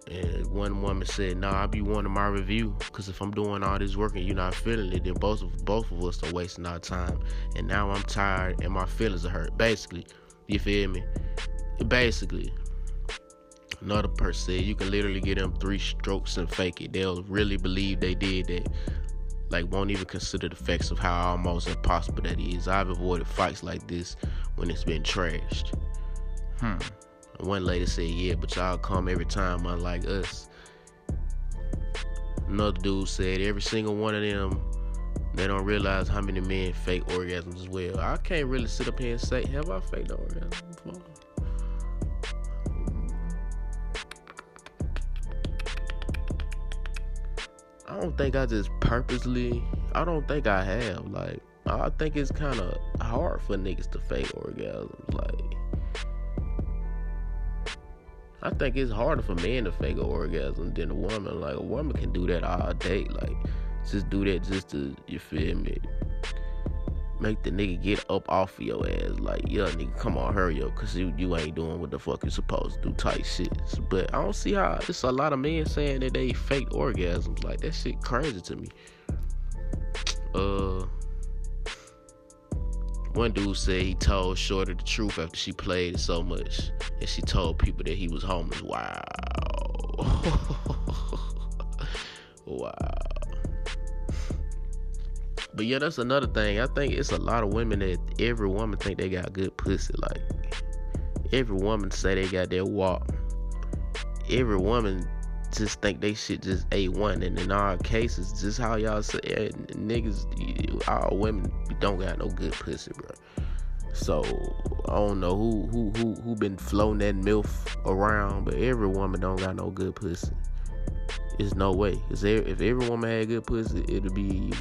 And one woman said, nah, I be wanting my review, because if I'm doing all this work and you're not feeling it, then both of, both of us are wasting our time. And now I'm tired and my feelings are hurt. Basically, you feel me? Basically. Another person said, you can literally get them three strokes and fake it. They'll really believe they did that. Like, won't even consider the facts of how almost impossible that is. I've avoided fights like this when it's been trashed. Hmm. And one lady said, yeah, but y'all come every time, unlike us. Another dude said, every single one of them, they don't realize how many men fake orgasms as well. I can't really sit up here and say, have I faked an orgasm before? I don't think I just purposely, I don't think I have, like, I think it's kind of hard for niggas to fake orgasms, like, I think it's harder for men to fake an orgasm than a woman. Like, a woman can do that all day, like, just do that just to, you feel me, make the nigga get up off your ass. Like, yeah, nigga, come on, hurry up, cause you, you ain't doing what the fuck you supposed to do type shit. But I don't see how it's a lot of men saying that they fake orgasms. Like, that shit crazy to me. Uh, one dude said he told Shorty the truth after she played so much, and she told people that he was homeless. Wow. Wow. But yeah, that's another thing. I think it's a lot of women that every woman think they got good pussy. Like, every woman say they got their walk. Every woman just think they shit just A one. And in our cases, just how y'all say, niggas, our women don't got no good pussy, bro. So I don't know who who who who been floating that milf around, but every woman don't got no good pussy. There's no way. Cause if every woman had good pussy, it'd be,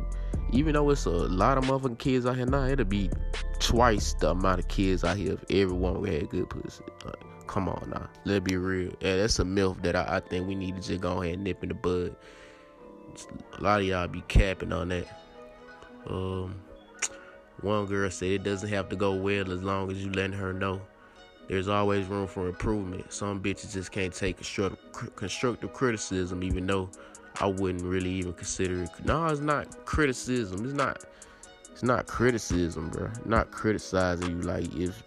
even though it's a lot of motherfucking kids out here now, it'd be twice the amount of kids out here if every woman had good pussy. Like, come on now, let's be real. Yeah, that's a milf that I, I think we need to just go ahead and nip in the bud. A lot of y'all be capping on that. Um. One girl said it doesn't have to go well as long as you letting her know. There's always room for improvement. Some bitches just can't take constructive criticism, even though I wouldn't really even consider it. No, it's not criticism. It's not. It's not criticism, bro. Not criticizing you. Like, if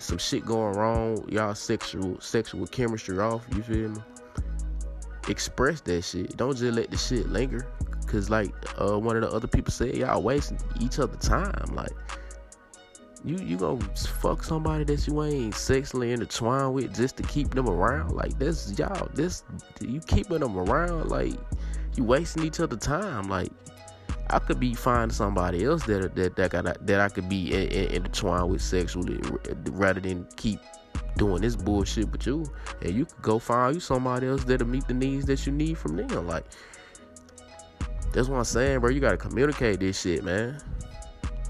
some shit going wrong, y'all sexual sexual chemistry off. You feel me? Express that shit. Don't just let the shit linger. Cause like uh, one of the other people said, y'all wasting each other time. Like, you you gonna fuck somebody that you ain't sexually intertwined with just to keep them around? Like, that's y'all. This you keeping them around. Like, you wasting each other time. Like, I could be finding somebody else that that that got that I could be in, in, intertwined with sexually, rather than keep doing this bullshit with you. And you could go find you somebody else that'll meet the needs that you need from them. Like. That's what I'm saying, bro. You gotta communicate this shit, man.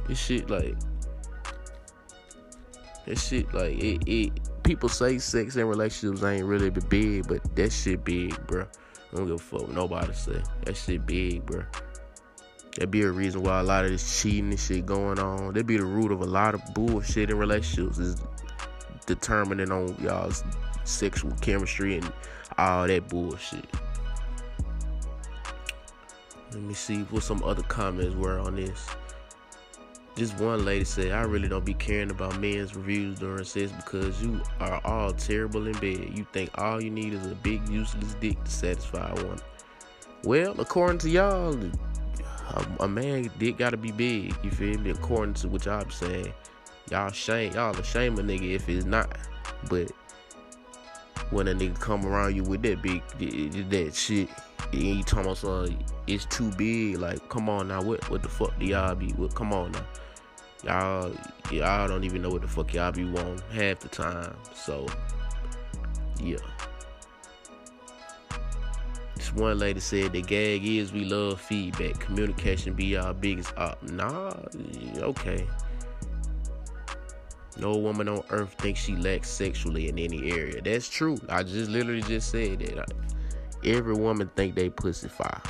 This shit, like... This shit, like... It, it, people say sex and relationships ain't really big, but that shit big, bro. I don't give a fuck what nobody say. That shit big, bro. That'd be a reason why a lot of this cheating and shit going on. That'd be the root of a lot of bullshit in relationships, is determining on y'all's sexual chemistry and all that bullshit. Let me see what some other comments were on this. This one lady said, I really don't be caring about men's reviews during sex because you are all terrible in bed. You think all you need is a big, useless dick to satisfy a woman. Well, according to y'all, a, a man's dick gotta be big. You feel me? According to what y'all be saying. Y'all shame, y'all ashamed a nigga if it's not. But when a nigga come around you with that big, that shit, and you talking about something, it's too big. Like, come on now, what what the fuck do y'all be? What, come on now, y'all y'all don't even know what the fuck y'all be wanting half the time. So yeah, this one lady said the gag is we love feedback. Communication be our biggest op. Nah, okay. No woman on earth thinks she lacks sexually in any area. That's true. I just literally just said that. I, Every woman think they pussy fire.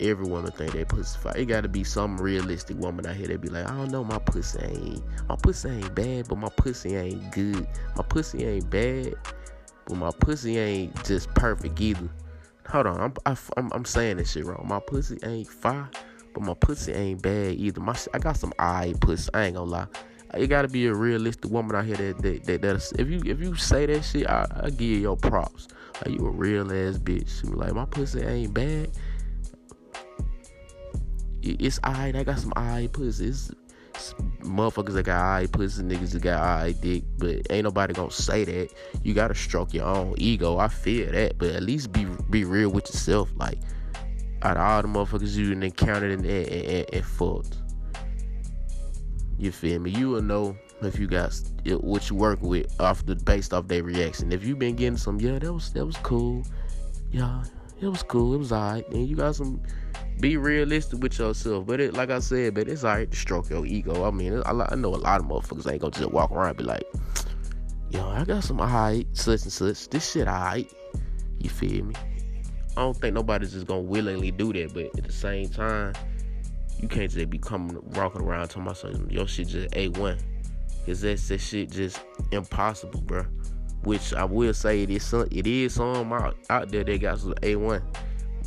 Every woman think they pussy fire. It gotta be some realistic woman out here that be like, I don't know, my pussy ain't, my pussy ain't bad, but my pussy ain't good. My pussy ain't bad, but my pussy ain't just perfect either. Hold on, I'm I, I'm, I'm saying this shit wrong. My pussy ain't fire, but my pussy ain't bad either. My I got some eye pussy. I ain't gonna lie. It gotta be a realistic woman out here that that that, that if you if you say that shit, I, I give you your props. Like, you a real ass bitch. Like, my pussy ain't bad. It, it's alright. I got some alright pussy. It's, it's motherfuckers that got alright pussy, niggas that got alright dick. But ain't nobody gonna say that. You gotta stroke your own ego. I feel that, but at least be be real with yourself. Like, out of all the motherfuckers you encountered and and, and, and fucked. You feel me? You will know if you got what you work with off the based off their reaction. If you been getting some, yeah, that was that was cool. Yeah, it was cool. It was alright. And you got some. Be realistic with yourself. But it, like I said, but it's alright to stroke your ego. I mean, I, I know a lot of motherfuckers ain't gonna just walk around and be like, yo, I got some alright, such and such. This shit alright. You feel me? I don't think nobody's just gonna willingly do that. But at the same time, You can't just be coming walking around talking about something. Your shit just A one. Cause that's that shit just impossible, bro. Which I will say it is some it is some out, out there that got some A one.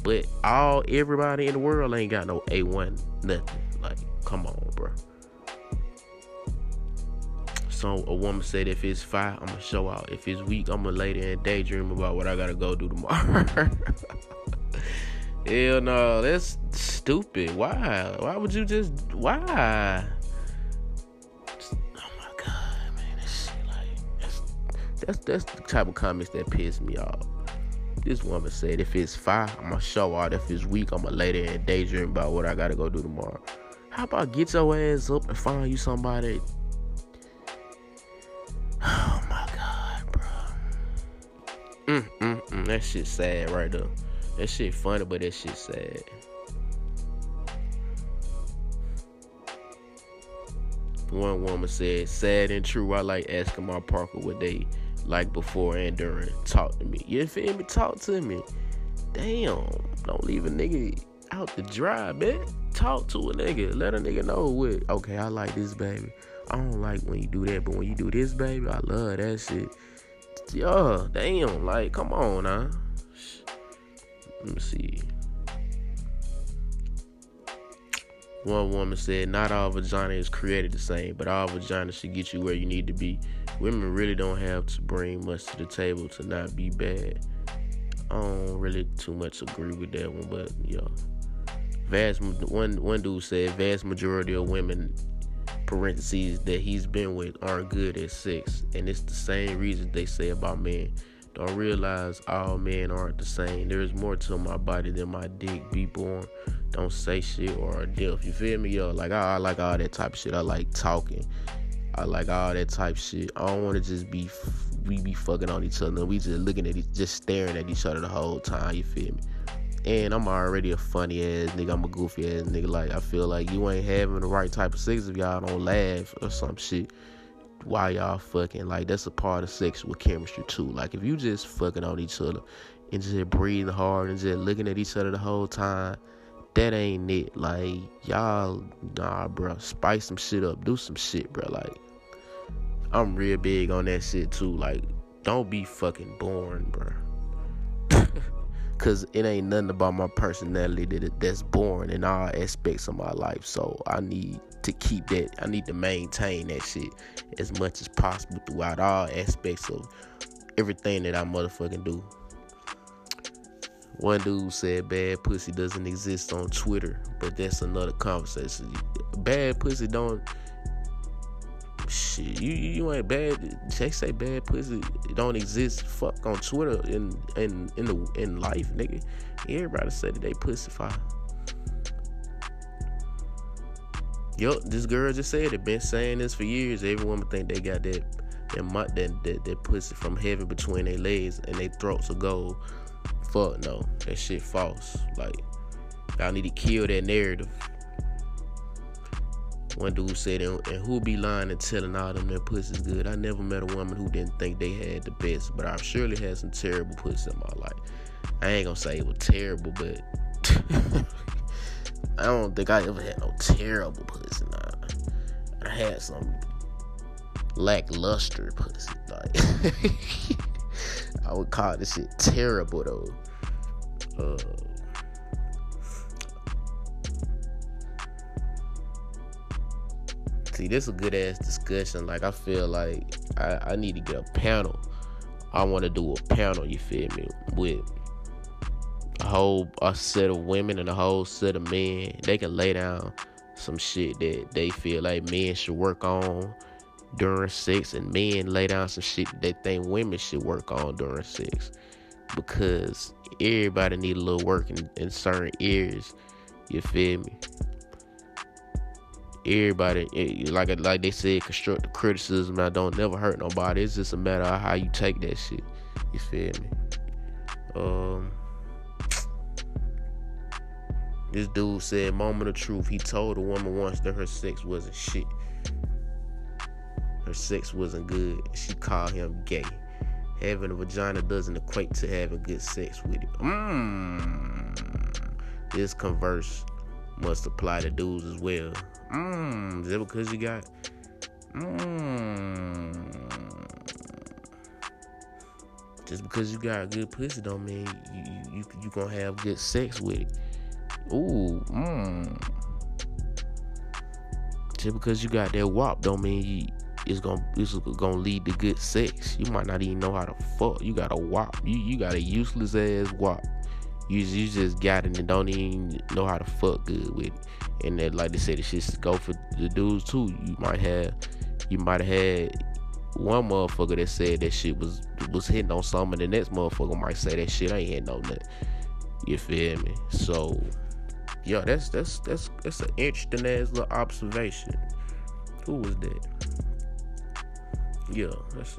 But all everybody in the world ain't got no A one nothing. Like, come on, bro. So a woman said, if it's fire, I'ma show out. If it's weak, I'ma lay there and daydream about what I gotta go do tomorrow. Hell no, that's stupid. Why? Why would you just why? Just, oh my god, man, that shit like that's, that's that's the type of comments that piss me off. This woman said, if it's fire, I'ma show out. If it's weak, I'ma lay there and daydream about what I gotta go do tomorrow. How about get your ass up and find you somebody? Oh my god, bro. Mm, mm, mm. That shit sad right there. That shit funny, but that shit sad. One woman said, sad and true. I like asking my Parker what they like before and during. Talk to me. You feel me? Talk to me. Damn. Don't leave a nigga out to dry, man. Talk to a nigga. Let a nigga know what. Okay, I like this, baby. I don't like when you do that, but when you do this, baby, I love that shit. Yeah, damn. Like, come on, huh? Let me see. One woman said, not all vagina is created the same, but all vagina should get you where you need to be. Women really don't have to bring much to the table to not be bad. I don't really too much agree with that one, but yeah. Vast one one dude said, vast majority of women, parentheses, that he's been with aren't good at sex, and it's the same reason they say about men. Don't realize all men aren't the same. There's more to my body than my dick be born. Don't say shit or a diff. You feel me, yo? Like, I, I like all that type of shit. I like talking. I like all that type of shit. I don't want to just be, we be fucking on each other. We just looking at each, just staring at each other the whole time. You feel me? And I'm already a funny ass nigga. I'm a goofy ass nigga. Like, I feel like you ain't having the right type of sex if y'all don't laugh or some shit. Why y'all fucking? Like, that's a part of sexual chemistry too. Like, if you just fucking on each other and just breathing hard and just looking at each other the whole time, that ain't it. Like, y'all, nah, bro. Spice some shit up. Do some shit, bro. Like, I'm real big on that shit too. Like, don't be fucking boring, bro. Cause it ain't nothing about my personality that that's boring in all aspects of my life. So I need to keep that. I need to maintain that shit as much as possible throughout all aspects of everything that I motherfucking do. One dude said bad pussy doesn't exist on Twitter, but that's another conversation. Bad pussy don't. Shit, you, you ain't bad. They say bad pussy don't exist. Fuck on Twitter and in, in, in the in life, nigga. Everybody said that they pussy fire. Yo, this girl just said it. Been saying this for years. Every woman think they got that that that, that, that pussy from heaven between their legs and their throats of gold. Fuck no, that shit false. Like, y'all need to kill that narrative. One dude said, and who be lying and telling all them that pussy's good? I never met a woman who didn't think they had the best, but I've surely had some terrible pussy in my life. I ain't gonna say it was terrible, but I don't think I ever had no terrible pussy. Nah, I had some lackluster pussy. Like, I would call this shit terrible though. Uh, See, this is a good ass discussion. Like, I feel like I, I need to get a panel. I want to do a panel, you feel me, with a whole a set of women and a whole set of men. They can lay down some shit that they feel like men should work on during sex, and men lay down some shit that they think women should work on during sex, because everybody need a little work in, in certain areas, you feel me. Everybody, it, like like they said, constructive criticism. I don't never hurt nobody. It's just a matter of how you take that shit. You feel me? Um, this dude said, "Moment of truth." He told a woman once that her sex wasn't shit. Her sex wasn't good. She called him gay. Having a vagina doesn't equate to having good sex with it. Mmm. This converse. must apply to dudes as well. Mmm, is that because you got... Mmm... Just because you got good pussy don't mean you you, you, you gonna have good sex with it. Ooh, mmm. Just because you got that W A P don't mean you, it's gonna it's gonna lead to good sex. You might not even know how to fuck. You got a W A P. You you got a useless ass W A P. You you just got it and don't even know how to fuck good with it. And that, like they said, it's just go for the dudes too. You might have you might have had one motherfucker that said that shit was was hitting on something, and the next motherfucker might say that shit ain't hitting on nothing. You feel me? So, yo, that's that's that's that's an interesting ass little observation. Who was that? Yeah, that's.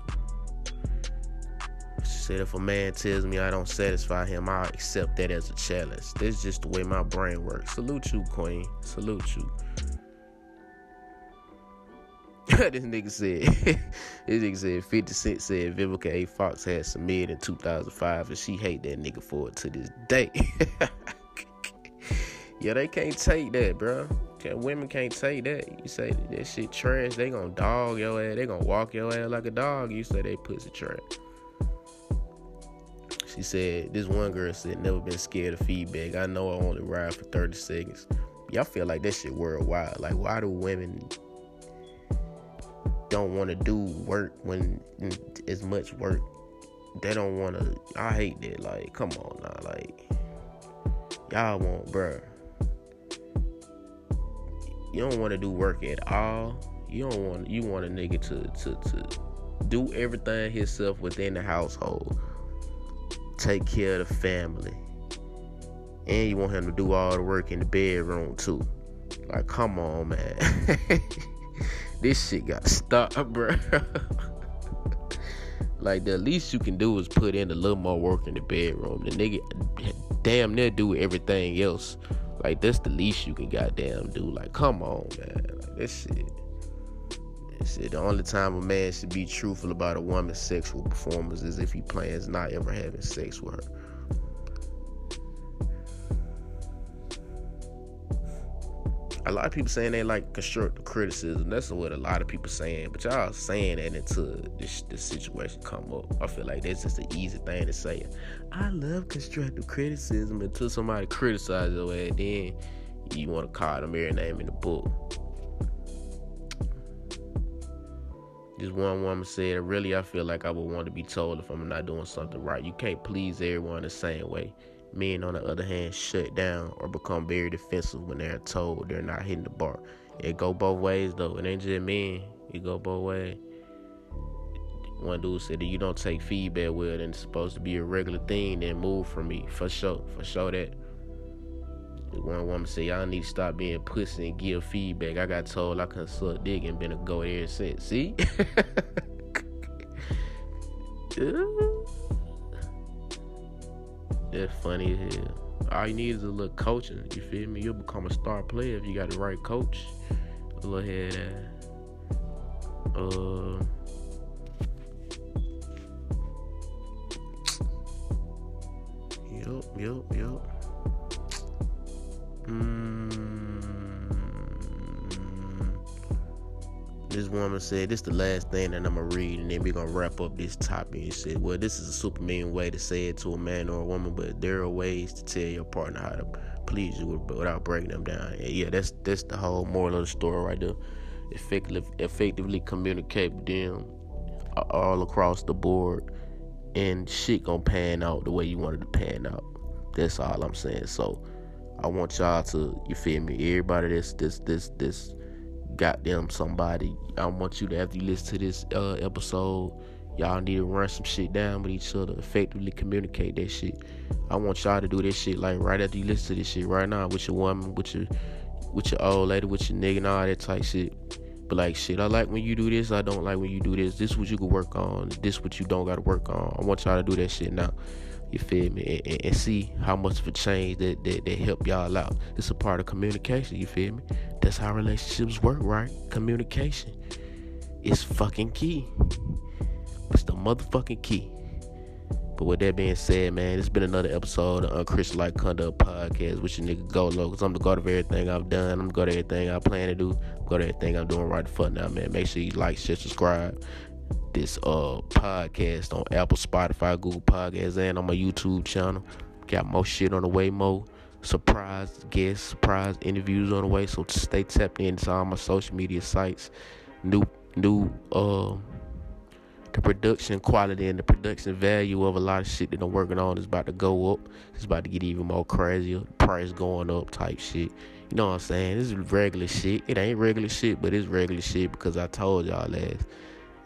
She said, if a man tells me I don't satisfy him, I accept that as a challenge. That's just the way my brain works. Salute you, Queen. Salute you. This nigga said, this nigga said, fifty Cent said Vivica A. Fox had some mid in two thousand five, and she hate that nigga for it to this day. Yeah, they can't take that, bro. Women can't take that. You say that shit trash, they gonna dog your ass. They gonna walk your ass like a dog. You say they pussy trash. She said, this one girl said, never been scared of feedback. I know I only ride for thirty seconds. Y'all feel like that shit worldwide. Like, why do women don't want to do work when as much work? They don't want to. I hate that. Like, come on now. Like, y'all want, bruh. You don't want to do work at all. You don't want. You want a nigga to to to do everything himself within the household. Take care of the family, and you want him to do all the work in the bedroom too. Like, come on, man. This shit gotta stop, bro. Like, the least you can do is put in a little more work in the bedroom. The nigga damn near do everything else. Like, that's the least you can goddamn do. Like, come on, man. Like, that shit. Shit, the only time a man should be truthful about a woman's sexual performance is if he plans not ever having sex with her. A lot of people saying they like constructive criticism. That's what a lot of people saying. But y'all saying that until this, this situation come up. I feel like that's just an easy thing to say. I love constructive criticism until somebody criticizes your ass. Then you want to call them every name in the book. This one woman said, really, I feel like I would want to be told if I'm not doing something right. You can't please everyone the same way. Men, on the other hand, shut down or become very defensive when they're told they're not hitting the bar. It go both ways, though. It ain't just men. It go both ways. One dude said, if you don't take feedback well, then it's supposed to be a regular thing, then move from me. For sure. For sure that. One woman said, y'all need to stop being pussy and give feedback. I got told I couldn't suck dick and been a goat ever since. See? That's funny as hell. All you need is a little coaching. You feel me? You'll become a star player if you got the right coach. A little head ass. Uh... Yup, yup, yup. Mm. This woman said, this is the last thing that I'm going to read, and then we're going to wrap up this topic. And said, well, this is a super mean way to say it to a man or a woman, but there are ways to tell your partner how to please you without breaking them down. And yeah, that's that's the whole moral of the story right there. Effectively, effectively communicate with them all across the board, and shit going to pan out the way you want it to pan out. That's all I'm saying. So I want y'all to, you feel me, everybody that's, this, this, this goddamn somebody, I want you to, after you listen to this uh, episode, y'all need to run some shit down with each other, effectively communicate that shit. I want y'all to do this shit, like, right after you listen to this shit, right now, with your woman, with your, with your old lady, with your nigga, and all that type shit. But, like, shit, I like when you do this, I don't like when you do this, this is what you can work on, this is what you don't got to work on. I want y'all to do that shit now. You feel me? And, and, and see how much of a change that, that, that help y'all out. It's a part of communication, you feel me? That's how relationships work, right? Communication is fucking key. It's the motherfucking key. But with that being said, man, it's been another episode of Unchristian Like Conduct podcast with your nigga GoatLow, because I'm the god of everything I've done. I'm the god of everything I plan to do. I'm the god of everything I'm doing right the fuck now, man. Make sure you like, share, subscribe. This uh podcast on Apple, Spotify, Google Podcasts, and on my YouTube channel. Got more shit on the way, more surprise guests, surprise interviews on the way. So stay tapped into all my social media sites. New new uh the production quality and the production value of a lot of shit that I'm working on is about to go up. It's about to get even more crazier. The price going up type shit. You know what I'm saying? This is regular shit. It ain't regular shit, but it's regular shit because I told y'all last.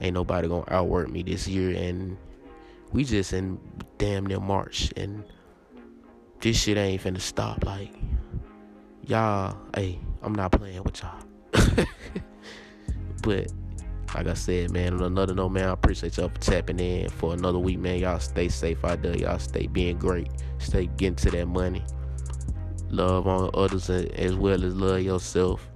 Ain't nobody gonna outwork me this year, and we just in damn near March, and this shit ain't finna stop. Like, y'all, hey, I'm not playing with y'all. But like I said, man, on another note, man, I appreciate y'all for tapping in for another week, man. Y'all stay safe out there. Y'all stay being great. Stay getting to that money. Love on others as well as love yourself.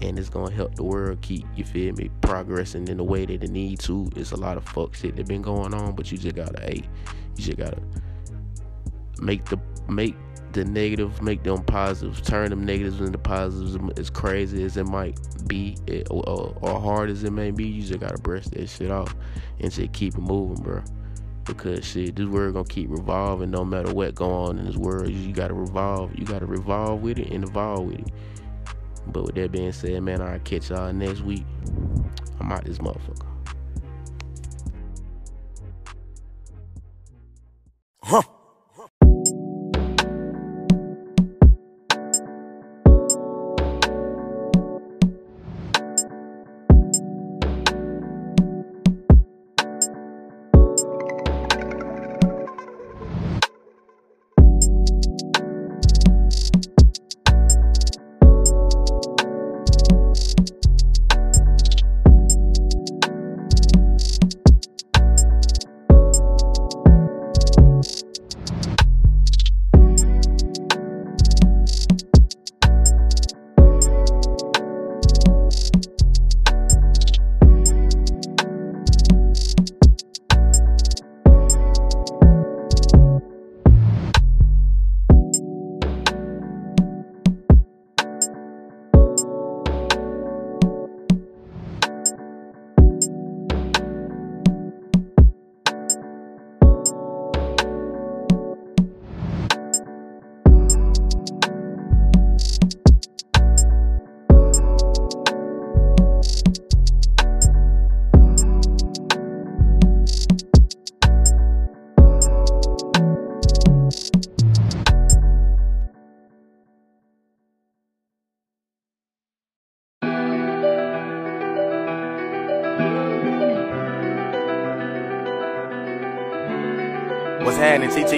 And it's gonna help the world keep, you feel me, progressing in the way that it need to. It's a lot of fuck shit that been going on, but you just gotta, hey, you just gotta make the make the negative, make them positives, turn them negatives into positives. As crazy as it might be, or, or hard as it may be, you just gotta brush that shit off and just keep it moving, bro. Because shit, this world gonna keep revolving no matter what going on in this world. You gotta revolve, you gotta revolve with it and evolve with it. But with that being said, man, I'll catch y'all next week. I'm out this motherfucker. Huh. What's happening, T T?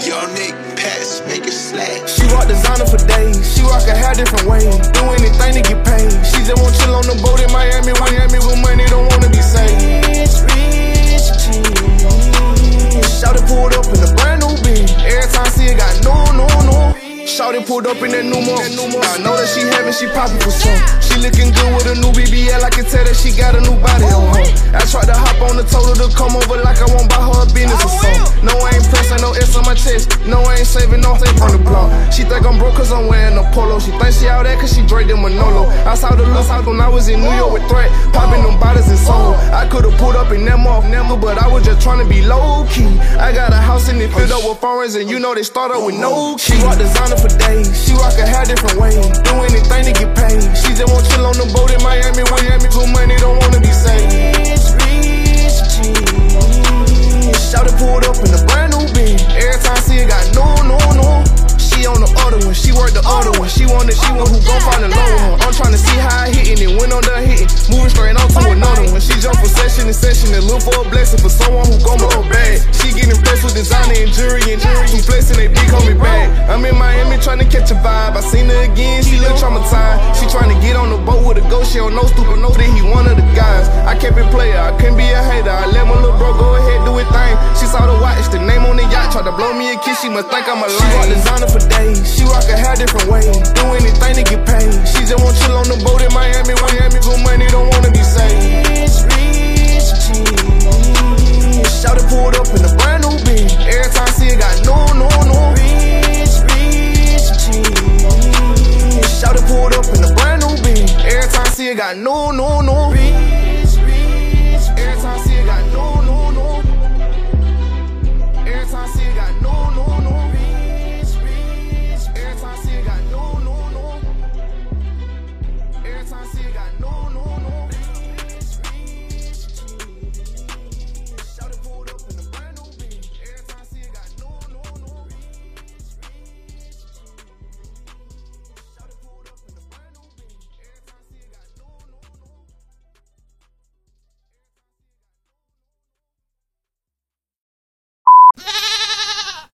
Yo, Nick, pass, make it slack. She rock designer for days. She rock her hair different ways. Do anything to get paid. She just won't chill on the boat in Miami. Miami with money, don't wanna be saved. Rich, rich, rich. Shawty pulled up in a brand new bin. Every time I see it, got no, no, no. Shawty pulled up in that new mom. I know that she having, she poppin' for some. She looking good with a new B B L. I can tell that she got a new body on her. I tried to hop on the total to come over like I won't buy her a business or something. No, I ain't pressing no S on my chest. No, I ain't saving no tape on the block. She think I'm broke cause I'm wearing a polo. She think she out there cause she Drake and Manolo. I saw the looks out when I was in New York with Threat, popping them bottles and soul. I could've pulled up in them off never, but I was just trying to be low-key. I got a house and it filled up with foreigners, and you know they start up with no key. She rock designer for days, she rock her hair different ways. Do anything to get paid. She just won't chill on the boat in Miami. Miami too money, don't wanna be saved. Rich, rich, rich. Shawty pulled up in a brand new bin. Every time I see it, got no, no, no. She on the other one, she worked the other one. She wanted, she one who gon' find a low one. I'm tryna see how I hitting it, when I'm done hitting, moving straight on to another one. She jump from session to session and look for a blessing for someone who gon' blow bad. She getting blessed with designer and jury and jury who blessing they big homie back. I'm in Miami tryna catch a vibe. I seen her again, she look traumatized. She tryna get on the boat with a ghost. She don't know stupid, know that he one of the guys. I kept it player, I couldn't be a hater. I let my little bro go ahead do his thing. She saw the watch, the name on the yacht, tried to blow me a kiss. She must think I'm a liar. She rock designer for days, she rock her hair different ways. Do anything to get paid. She just won't chill on the boat in Miami. Miami, good money, don't wanna be saved. Rich, rich,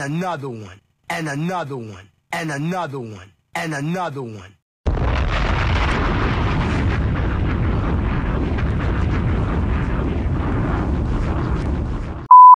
another one, and another one, and another one, and another one.